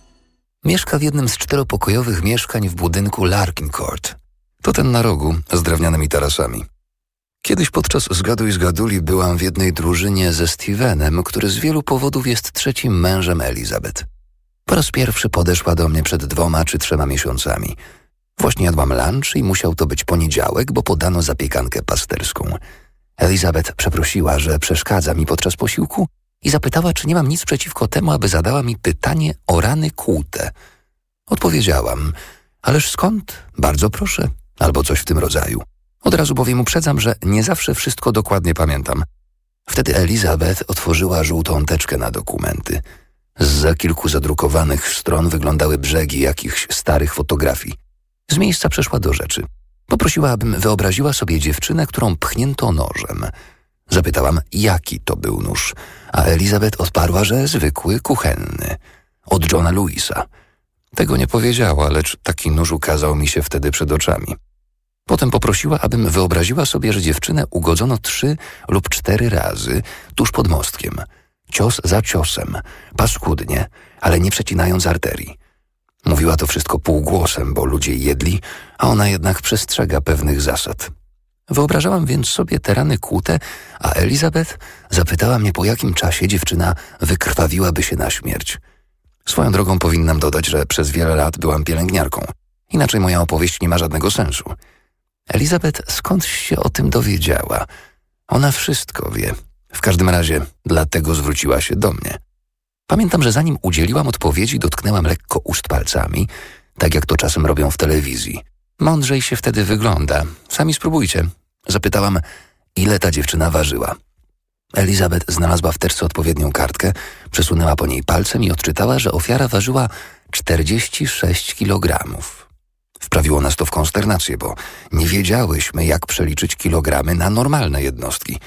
Mieszka w jednym z czteropokojowych mieszkań w budynku Larkin Court. To ten na rogu, z drewnianymi tarasami. Kiedyś podczas zgadu i zgaduli byłam w jednej drużynie ze Stevenem, który z wielu powodów jest trzecim mężem Elizabeth. Po raz pierwszy podeszła do mnie przed dwoma czy trzema miesiącami. Właśnie jadłam lunch i musiał to być poniedziałek, bo podano zapiekankę pasterską. Elizabeth przeprosiła, że przeszkadza mi podczas posiłku i zapytała, czy nie mam nic przeciwko temu, aby zadała mi pytanie o rany kłute. Odpowiedziałam, ależ skąd? Bardzo proszę. Albo coś w tym rodzaju. Od razu bowiem uprzedzam, że nie zawsze wszystko dokładnie pamiętam. Wtedy Elizabeth otworzyła żółtą teczkę na dokumenty. Zza kilku zadrukowanych stron wyglądały brzegi jakichś starych fotografii. Z miejsca przeszła do rzeczy. Poprosiła, abym wyobraziła sobie dziewczynę, którą pchnięto nożem. Zapytałam, jaki to był nóż, a Elizabeth odparła, że zwykły, kuchenny. Od Johna Louisa. Tego nie powiedziała, lecz taki nóż ukazał mi się wtedy przed oczami. Potem poprosiła, abym wyobraziła sobie, że dziewczynę ugodzono trzy lub cztery razy tuż pod mostkiem. Cios za ciosem, paskudnie, ale nie przecinając arterii. Mówiła to wszystko półgłosem, bo ludzie jedli, a ona jednak przestrzega pewnych zasad. Wyobrażałam więc sobie te rany kłute, a Elizabeth zapytała mnie, po jakim czasie dziewczyna wykrwawiłaby się na śmierć. Swoją drogą powinnam dodać, że przez wiele lat byłam pielęgniarką. Inaczej moja opowieść nie ma żadnego sensu. Elizabeth skądś się o tym dowiedziała. Ona wszystko wie. W każdym razie dlatego zwróciła się do mnie. Pamiętam, że zanim udzieliłam odpowiedzi, dotknęłam lekko ust palcami, tak jak to czasem robią w telewizji. Mądrzej się wtedy wygląda. Sami spróbujcie. Zapytałam, ile ta dziewczyna ważyła. Elizabeth znalazła w teczce odpowiednią kartkę, przesunęła po niej palcem i odczytała, że ofiara ważyła czterdzieści sześć kilogramów. Wprawiło nas to w konsternację, bo nie wiedziałyśmy, jak przeliczyć kilogramy na normalne jednostki.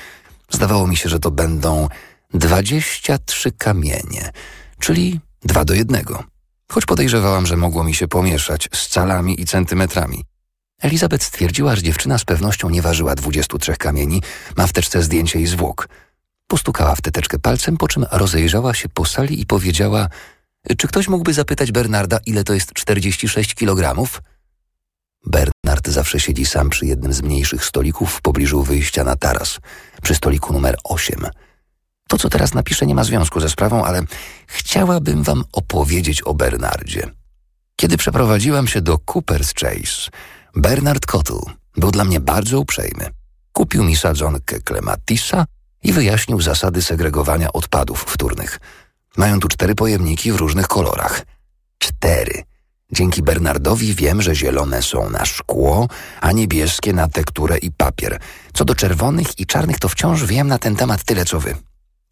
Zdawało mi się, że to będą dwadzieścia trzy kamienie, czyli dwa do jednego. Choć podejrzewałam, że mogło mi się pomieszać z calami i centymetrami. Elizabeth stwierdziła, że dziewczyna z pewnością nie ważyła dwudziestu trzech kamieni, ma w teczce zdjęcie i zwłok. Postukała w tę teczkę palcem, po czym rozejrzała się po sali i powiedziała, czy ktoś mógłby zapytać Bernarda, ile to jest czterdzieści sześć kilogramów? Bernard zawsze siedzi sam przy jednym z mniejszych stolików w pobliżu wyjścia na taras, przy stoliku numer osiem. To, co teraz napiszę, nie ma związku ze sprawą, ale chciałabym wam opowiedzieć o Bernardzie. Kiedy przeprowadziłam się do Cooper's Chase, Bernard Cottle był dla mnie bardzo uprzejmy. Kupił mi sadzonkę klematisa i wyjaśnił zasady segregowania odpadów wtórnych. Mają tu cztery pojemniki w różnych kolorach. Cztery. Dzięki Bernardowi wiem, że zielone są na szkło, a niebieskie na tekturę i papier. Co do czerwonych i czarnych, to wciąż wiem na ten temat tyle, co wy.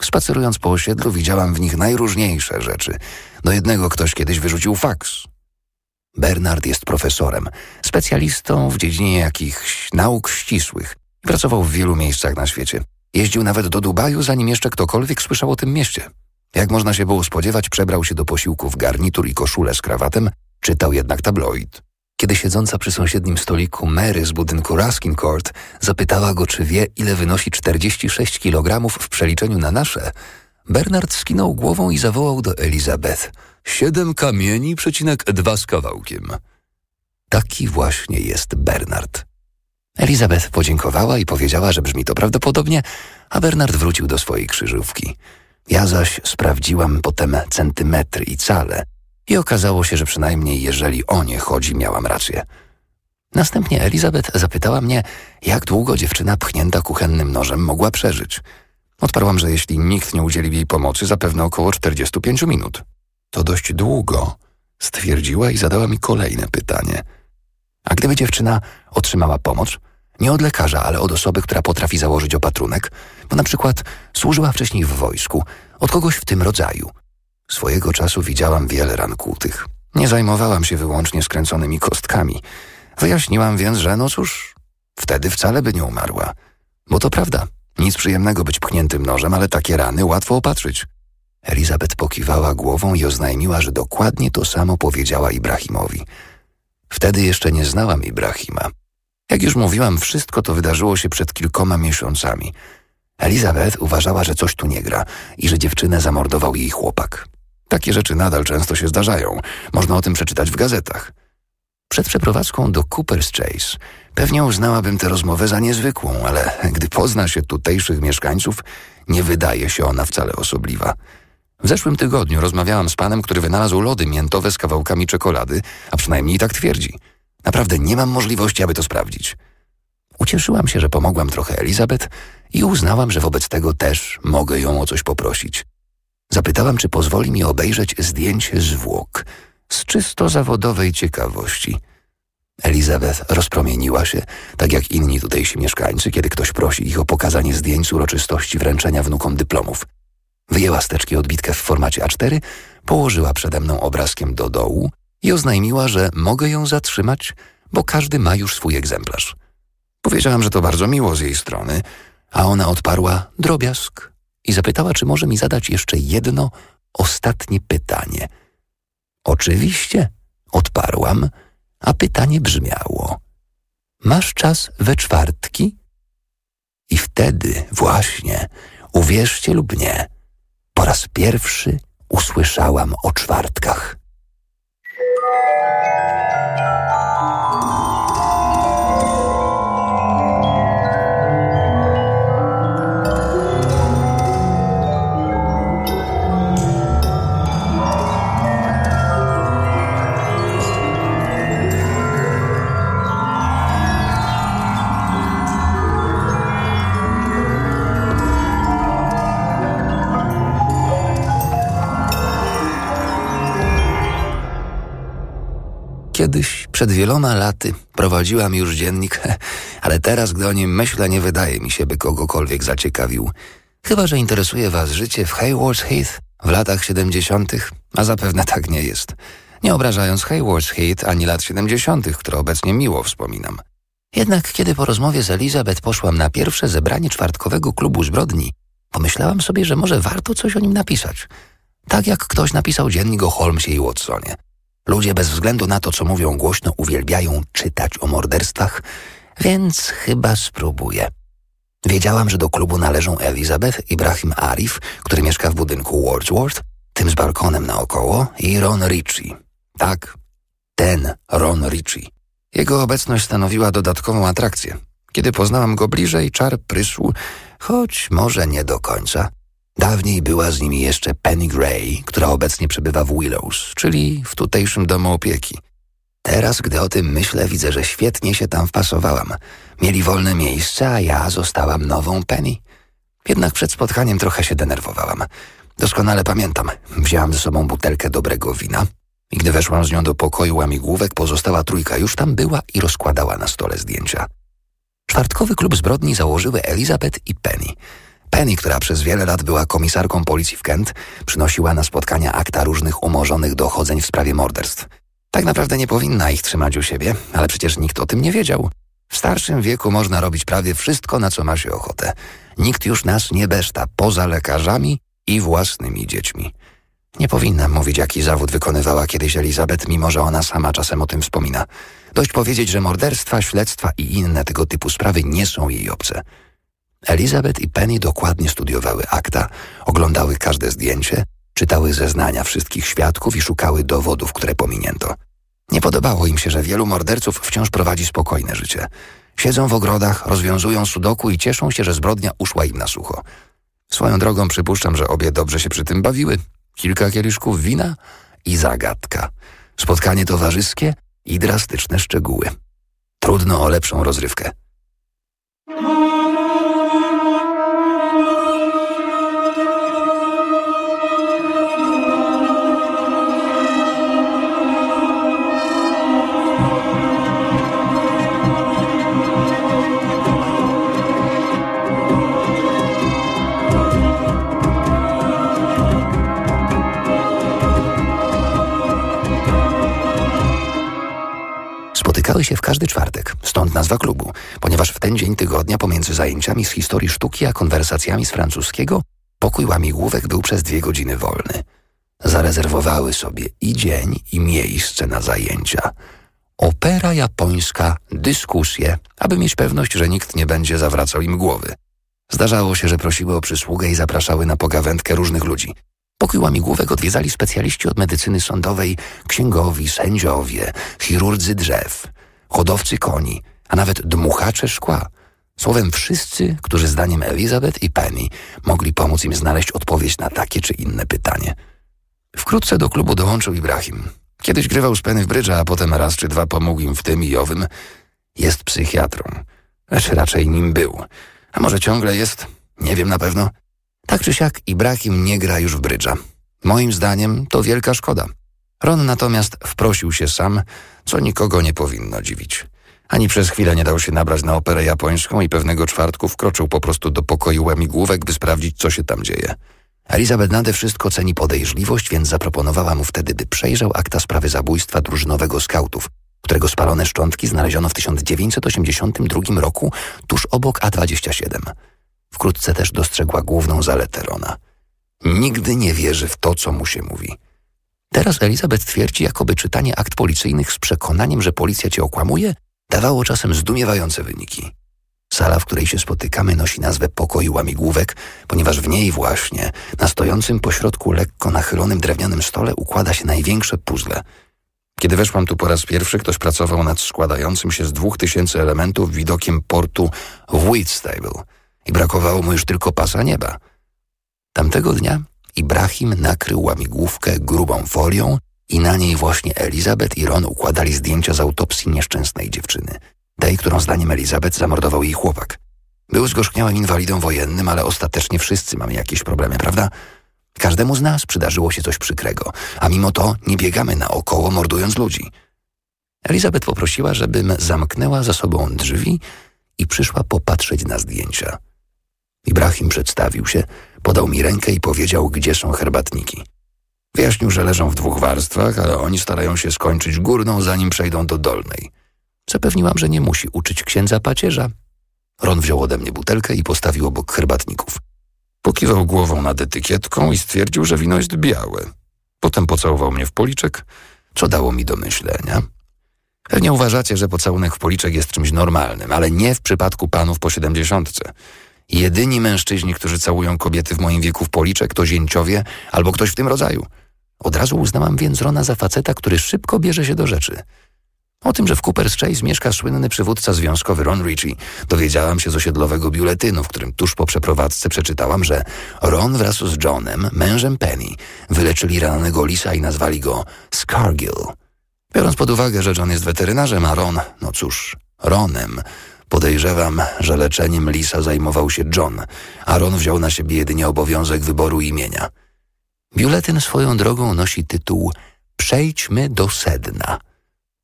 Spacerując po osiedlu, widziałam w nich najróżniejsze rzeczy. Do jednego ktoś kiedyś wyrzucił faks. Bernard jest profesorem, specjalistą w dziedzinie jakichś nauk ścisłych. Pracował w wielu miejscach na świecie. Jeździł nawet do Dubaju, zanim jeszcze ktokolwiek słyszał o tym mieście. Jak można się było spodziewać, przebrał się do posiłku w garnitur i koszulę z krawatem, czytał jednak tabloid. Kiedy siedząca przy sąsiednim stoliku Mary z budynku Ruskin Court zapytała go, czy wie, ile wynosi czterdzieści sześć kilogramów w przeliczeniu na nasze, Bernard skinął głową i zawołał do Elizabeth siedem kamieni przecinek dwa z kawałkiem. Taki właśnie jest Bernard. Elizabeth podziękowała i powiedziała, że brzmi to prawdopodobnie, a Bernard wrócił do swojej krzyżówki. Ja zaś sprawdziłam potem centymetry i cale. I okazało się, że przynajmniej jeżeli o nie chodzi, miałam rację. Następnie Elizabeth zapytała mnie, jak długo dziewczyna pchnięta kuchennym nożem mogła przeżyć. Odparłam, że jeśli nikt nie udzielił jej pomocy, zapewne około czterdzieści pięć minut. To dość długo, stwierdziła i zadała mi kolejne pytanie. A gdyby dziewczyna otrzymała pomoc, nie od lekarza, ale od osoby, która potrafi założyć opatrunek, bo na przykład służyła wcześniej w wojsku, od kogoś w tym rodzaju. Swojego czasu widziałam wiele ran kłutych. Nie zajmowałam się wyłącznie skręconymi kostkami. Wyjaśniłam więc, że no cóż, wtedy wcale by nie umarła. Bo to prawda, nic przyjemnego być pchniętym nożem, ale takie rany łatwo opatrzyć. Elizabeth pokiwała głową i oznajmiła, że dokładnie to samo powiedziała Ibrahimowi. Wtedy jeszcze nie znałam Ibrahima. Jak już mówiłam, wszystko to wydarzyło się przed kilkoma miesiącami. Elizabeth uważała, że coś tu nie gra i że dziewczynę zamordował jej chłopak. Takie rzeczy nadal często się zdarzają. Można o tym przeczytać w gazetach. Przed przeprowadzką do Cooper's Chase pewnie uznałabym tę rozmowę za niezwykłą, ale gdy pozna się tutejszych mieszkańców, nie wydaje się ona wcale osobliwa. W zeszłym tygodniu rozmawiałam z panem, który wynalazł lody miętowe z kawałkami czekolady, a przynajmniej tak twierdzi. Naprawdę nie mam możliwości, aby to sprawdzić. Ucieszyłam się, że pomogłam trochę Elizabeth i uznałam, że wobec tego też mogę ją o coś poprosić. Zapytałam, czy pozwoli mi obejrzeć zdjęcie zwłok z czysto zawodowej ciekawości. Elizabeth rozpromieniła się, tak jak inni tutejsi mieszkańcy, kiedy ktoś prosi ich o pokazanie zdjęć z uroczystości wręczenia wnukom dyplomów. Wyjęła z teczki odbitkę w formacie A cztery, położyła przede mną obrazkiem do dołu i oznajmiła, że mogę ją zatrzymać, bo każdy ma już swój egzemplarz. Powiedziałam, że to bardzo miło z jej strony, a ona odparła drobiazg i zapytała, czy może mi zadać jeszcze jedno, ostatnie pytanie. Oczywiście, odparłam, a pytanie brzmiało. Masz czas we czwartki? I wtedy właśnie, uwierzcie lub nie, po raz pierwszy usłyszałam o czwartkach. Kiedyś, przed wieloma laty, prowadziłam już dziennik, ale teraz, gdy o nim myślę, nie wydaje mi się, by kogokolwiek zaciekawił. Chyba że interesuje was życie w Hayward's Heath w latach siedemdziesiątych, a zapewne tak nie jest. Nie obrażając Hayward's Heath ani lat siedemdziesiątych, które obecnie miło wspominam. Jednak kiedy po rozmowie z Elizabeth poszłam na pierwsze zebranie Czwartkowego Klubu Zbrodni, pomyślałam sobie, że może warto coś o nim napisać. Tak jak ktoś napisał dziennik o Holmesie i Watsonie. Ludzie bez względu na to, co mówią głośno, uwielbiają czytać o morderstwach, więc chyba spróbuję. Wiedziałam, że do klubu należą Elizabeth, Ibrahim Arif, który mieszka w budynku Wordsworth, tym z balkonem naokoło, i Ron Ritchie. Tak, ten Ron Ritchie. Jego obecność stanowiła dodatkową atrakcję. Kiedy poznałam go bliżej, czar prysł, choć może nie do końca. Dawniej była z nimi jeszcze Penny Gray, która obecnie przebywa w Willows, czyli w tutejszym domu opieki. Teraz, gdy o tym myślę, widzę, że świetnie się tam wpasowałam. Mieli wolne miejsce, a ja zostałam nową Penny. Jednak przed spotkaniem trochę się denerwowałam. Doskonale pamiętam. Wzięłam ze sobą butelkę dobrego wina i gdy weszłam z nią do pokoju łamigłówek, pozostała trójka już tam była i rozkładała na stole zdjęcia. Czwartkowy klub zbrodni założyły Elizabeth i Penny. Penny, która przez wiele lat była komisarką policji w Kent, przynosiła na spotkania akta różnych umorzonych dochodzeń w sprawie morderstw. Tak naprawdę nie powinna ich trzymać u siebie, ale przecież nikt o tym nie wiedział. W starszym wieku można robić prawie wszystko, na co ma się ochotę. Nikt już nas nie beszta, poza lekarzami i własnymi dziećmi. Nie powinnam mówić, jaki zawód wykonywała kiedyś Elizabeth, mimo że ona sama czasem o tym wspomina. Dość powiedzieć, że morderstwa, śledztwa i inne tego typu sprawy nie są jej obce. Elizabeth i Penny dokładnie studiowały akta, oglądały każde zdjęcie, czytały zeznania wszystkich świadków i szukały dowodów, które pominięto. Nie podobało im się, że wielu morderców wciąż prowadzi spokojne życie. Siedzą w ogrodach, rozwiązują sudoku i cieszą się, że zbrodnia uszła im na sucho. Swoją drogą przypuszczam, że obie dobrze się przy tym bawiły. Kilka kieliszków wina i zagadka. Spotkanie towarzyskie i drastyczne szczegóły. Trudno o lepszą rozrywkę. Spotykały się w każdy czwartek, stąd nazwa klubu, ponieważ w ten dzień tygodnia pomiędzy zajęciami z historii sztuki a konwersacjami z francuskiego pokój łamigłówek był przez dwie godziny wolny. Zarezerwowały sobie i dzień, i miejsce na zajęcia. Opera japońska, dyskusje, aby mieć pewność, że nikt nie będzie zawracał im głowy. Zdarzało się, że prosiły o przysługę i zapraszały na pogawędkę różnych ludzi. Pokój łamigłówek odwiedzali specjaliści od medycyny sądowej, księgowi, sędziowie, chirurdzy drzew, hodowcy koni, a nawet dmuchacze szkła. Słowem wszyscy, którzy zdaniem Elizabeth i Penny mogli pomóc im znaleźć odpowiedź na takie czy inne pytanie. Wkrótce do klubu dołączył Ibrahim. Kiedyś grywał z Penny w brydża, a potem raz czy dwa pomógł im w tym i owym. Jest psychiatrą, lecz raczej nim był. A może ciągle jest? Nie wiem na pewno. Tak czy siak Ibrahim nie gra już w brydża. Moim zdaniem to wielka szkoda. Ron natomiast wprosił się sam, co nikogo nie powinno dziwić. Ani przez chwilę nie dał się nabrać na operę japońską i pewnego czwartku wkroczył po prostu do pokoju łamigłówek, by sprawdzić, co się tam dzieje. Elizabeth nade wszystko ceni podejrzliwość, więc zaproponowała mu wtedy, by przejrzał akta sprawy zabójstwa drużynowego skautów, którego spalone szczątki znaleziono w tysiąc dziewięćset osiemdziesiątym drugim roku tuż obok A dwadzieścia siedem. Wkrótce też dostrzegła główną zaletę Rona. Nigdy nie wierzy w to, co mu się mówi. Teraz Elizabeth twierdzi, jakoby czytanie akt policyjnych z przekonaniem, że policja cię okłamuje, dawało czasem zdumiewające wyniki. Sala, w której się spotykamy, nosi nazwę pokoju łamigłówek, ponieważ w niej właśnie, na stojącym pośrodku lekko nachylonym drewnianym stole, układa się największe puzzle. Kiedy weszłam tu po raz pierwszy, ktoś pracował nad składającym się z dwóch tysięcy elementów widokiem portu w Whitstable. I brakowało mu już tylko pasa nieba. Tamtego dnia Ibrahim nakrył łamigłówkę grubą folią i na niej właśnie Elizabeth i Ron układali zdjęcia z autopsji nieszczęsnej dziewczyny. Tej, którą zdaniem Elizabeth zamordował jej chłopak. Był zgorzkniałym inwalidą wojennym, ale ostatecznie wszyscy mamy jakieś problemy, prawda? Każdemu z nas przydarzyło się coś przykrego, a mimo to nie biegamy naokoło, mordując ludzi. Elizabeth poprosiła, żebym zamknęła za sobą drzwi i przyszła popatrzeć na zdjęcia. Ibrahim przedstawił się, podał mi rękę i powiedział, gdzie są herbatniki. Wyjaśnił, że leżą w dwóch warstwach, ale oni starają się skończyć górną, zanim przejdą do dolnej. Zapewniłam, że nie musi uczyć księdza pacierza. Ron wziął ode mnie butelkę i postawił obok herbatników. Pokiwał głową nad etykietką i stwierdził, że wino jest białe. Potem pocałował mnie w policzek, co dało mi do myślenia. Pewnie uważacie, że pocałunek w policzek jest czymś normalnym, ale nie w przypadku panów po siedemdziesiątce. Jedyni mężczyźni, którzy całują kobiety w moim wieku w policzek, to zięciowie albo ktoś w tym rodzaju. Od razu uznałam więc Rona za faceta, który szybko bierze się do rzeczy. O tym, że w Cooper's Chase mieszka słynny przywódca związkowy Ron Ritchie, dowiedziałam się z osiedlowego biuletynu, w którym tuż po przeprowadzce przeczytałam, że Ron wraz z Johnem, mężem Penny, wyleczyli rannego lisa i nazwali go Scargill. Biorąc pod uwagę, że John jest weterynarzem, a Ron, no cóż, Ronem, podejrzewam, że leczeniem lisa zajmował się John, a Ron wziął na siebie jedynie obowiązek wyboru imienia. Biuletyn swoją drogą nosi tytuł Przejdźmy do sedna.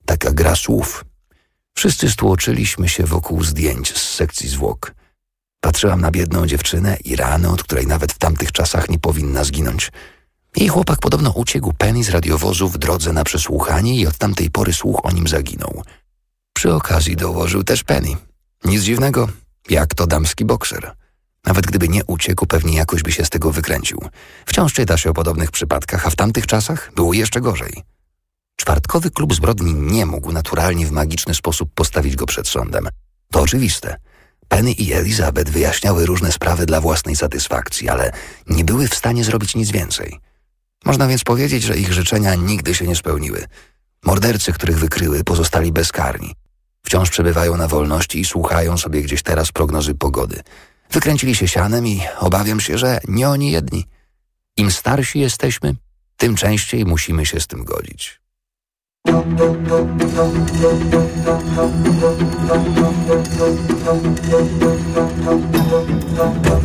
Taka gra słów. Wszyscy stłoczyliśmy się wokół zdjęć z sekcji zwłok. Patrzyłam na biedną dziewczynę i ranę, od której nawet w tamtych czasach nie powinna zginąć. Jej chłopak podobno uciekł Penny z radiowozu w drodze na przesłuchanie i od tamtej pory słuch o nim zaginął. Przy okazji dołożył też Penny. Nic dziwnego, jak to damski bokser. Nawet gdyby nie uciekł, pewnie jakoś by się z tego wykręcił. Wciąż czyta się o podobnych przypadkach, a w tamtych czasach było jeszcze gorzej. Czwartkowy klub zbrodni nie mógł naturalnie w magiczny sposób postawić go przed sądem. To oczywiste. Penny i Elizabeth wyjaśniały różne sprawy dla własnej satysfakcji, ale nie były w stanie zrobić nic więcej. Można więc powiedzieć, że ich życzenia nigdy się nie spełniły. Mordercy, których wykryły, pozostali bezkarni. Wciąż przebywają na wolności i słuchają sobie gdzieś teraz prognozy pogody. Wykręcili się sianem i obawiam się, że nie oni jedni. Im starsi jesteśmy, tym częściej musimy się z tym godzić.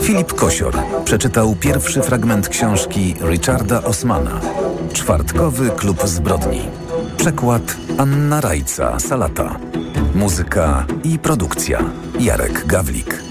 Filip Kosior przeczytał pierwszy fragment książki Richarda Osmana Czwartkowy klub zbrodni. Przekład Anna Rajca-Salata. Muzyka i produkcja Jarek Gawlik.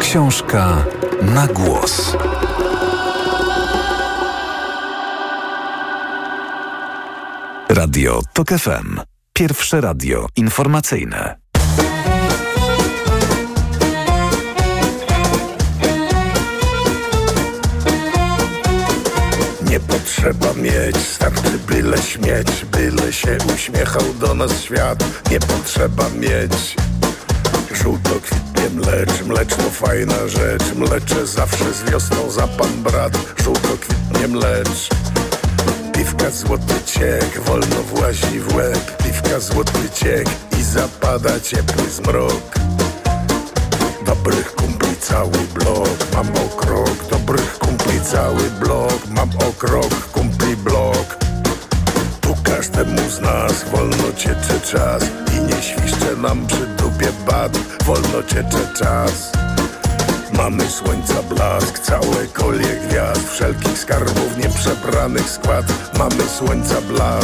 Książka na głos. Radio TOK F M. Pierwsze radio informacyjne. Nie potrzeba mieć, starczy byle śmieć, byle się uśmiechał do nas świat. Nie potrzeba mieć, żółto kwitnie mlecz, mlecz to fajna rzecz, mlecze zawsze z wiosną za pan brat. Żółto kwitnie mlecz, piwka złoty ciek, wolno włazi w łeb, piwka złoty ciek i zapada ciepły zmrok. Dobrych kumpli cały blok, mam okrok, dobrych kumpli cały blok, mam okrok, kumpli blok. Każdemu z nas wolno ciecze czas i nie świszcze nam przy dupie bat. Wolno ciecze czas, mamy słońca blask, całe kolie gwiazd, wszelkich skarbów nieprzebranych skład. Mamy słońca blask,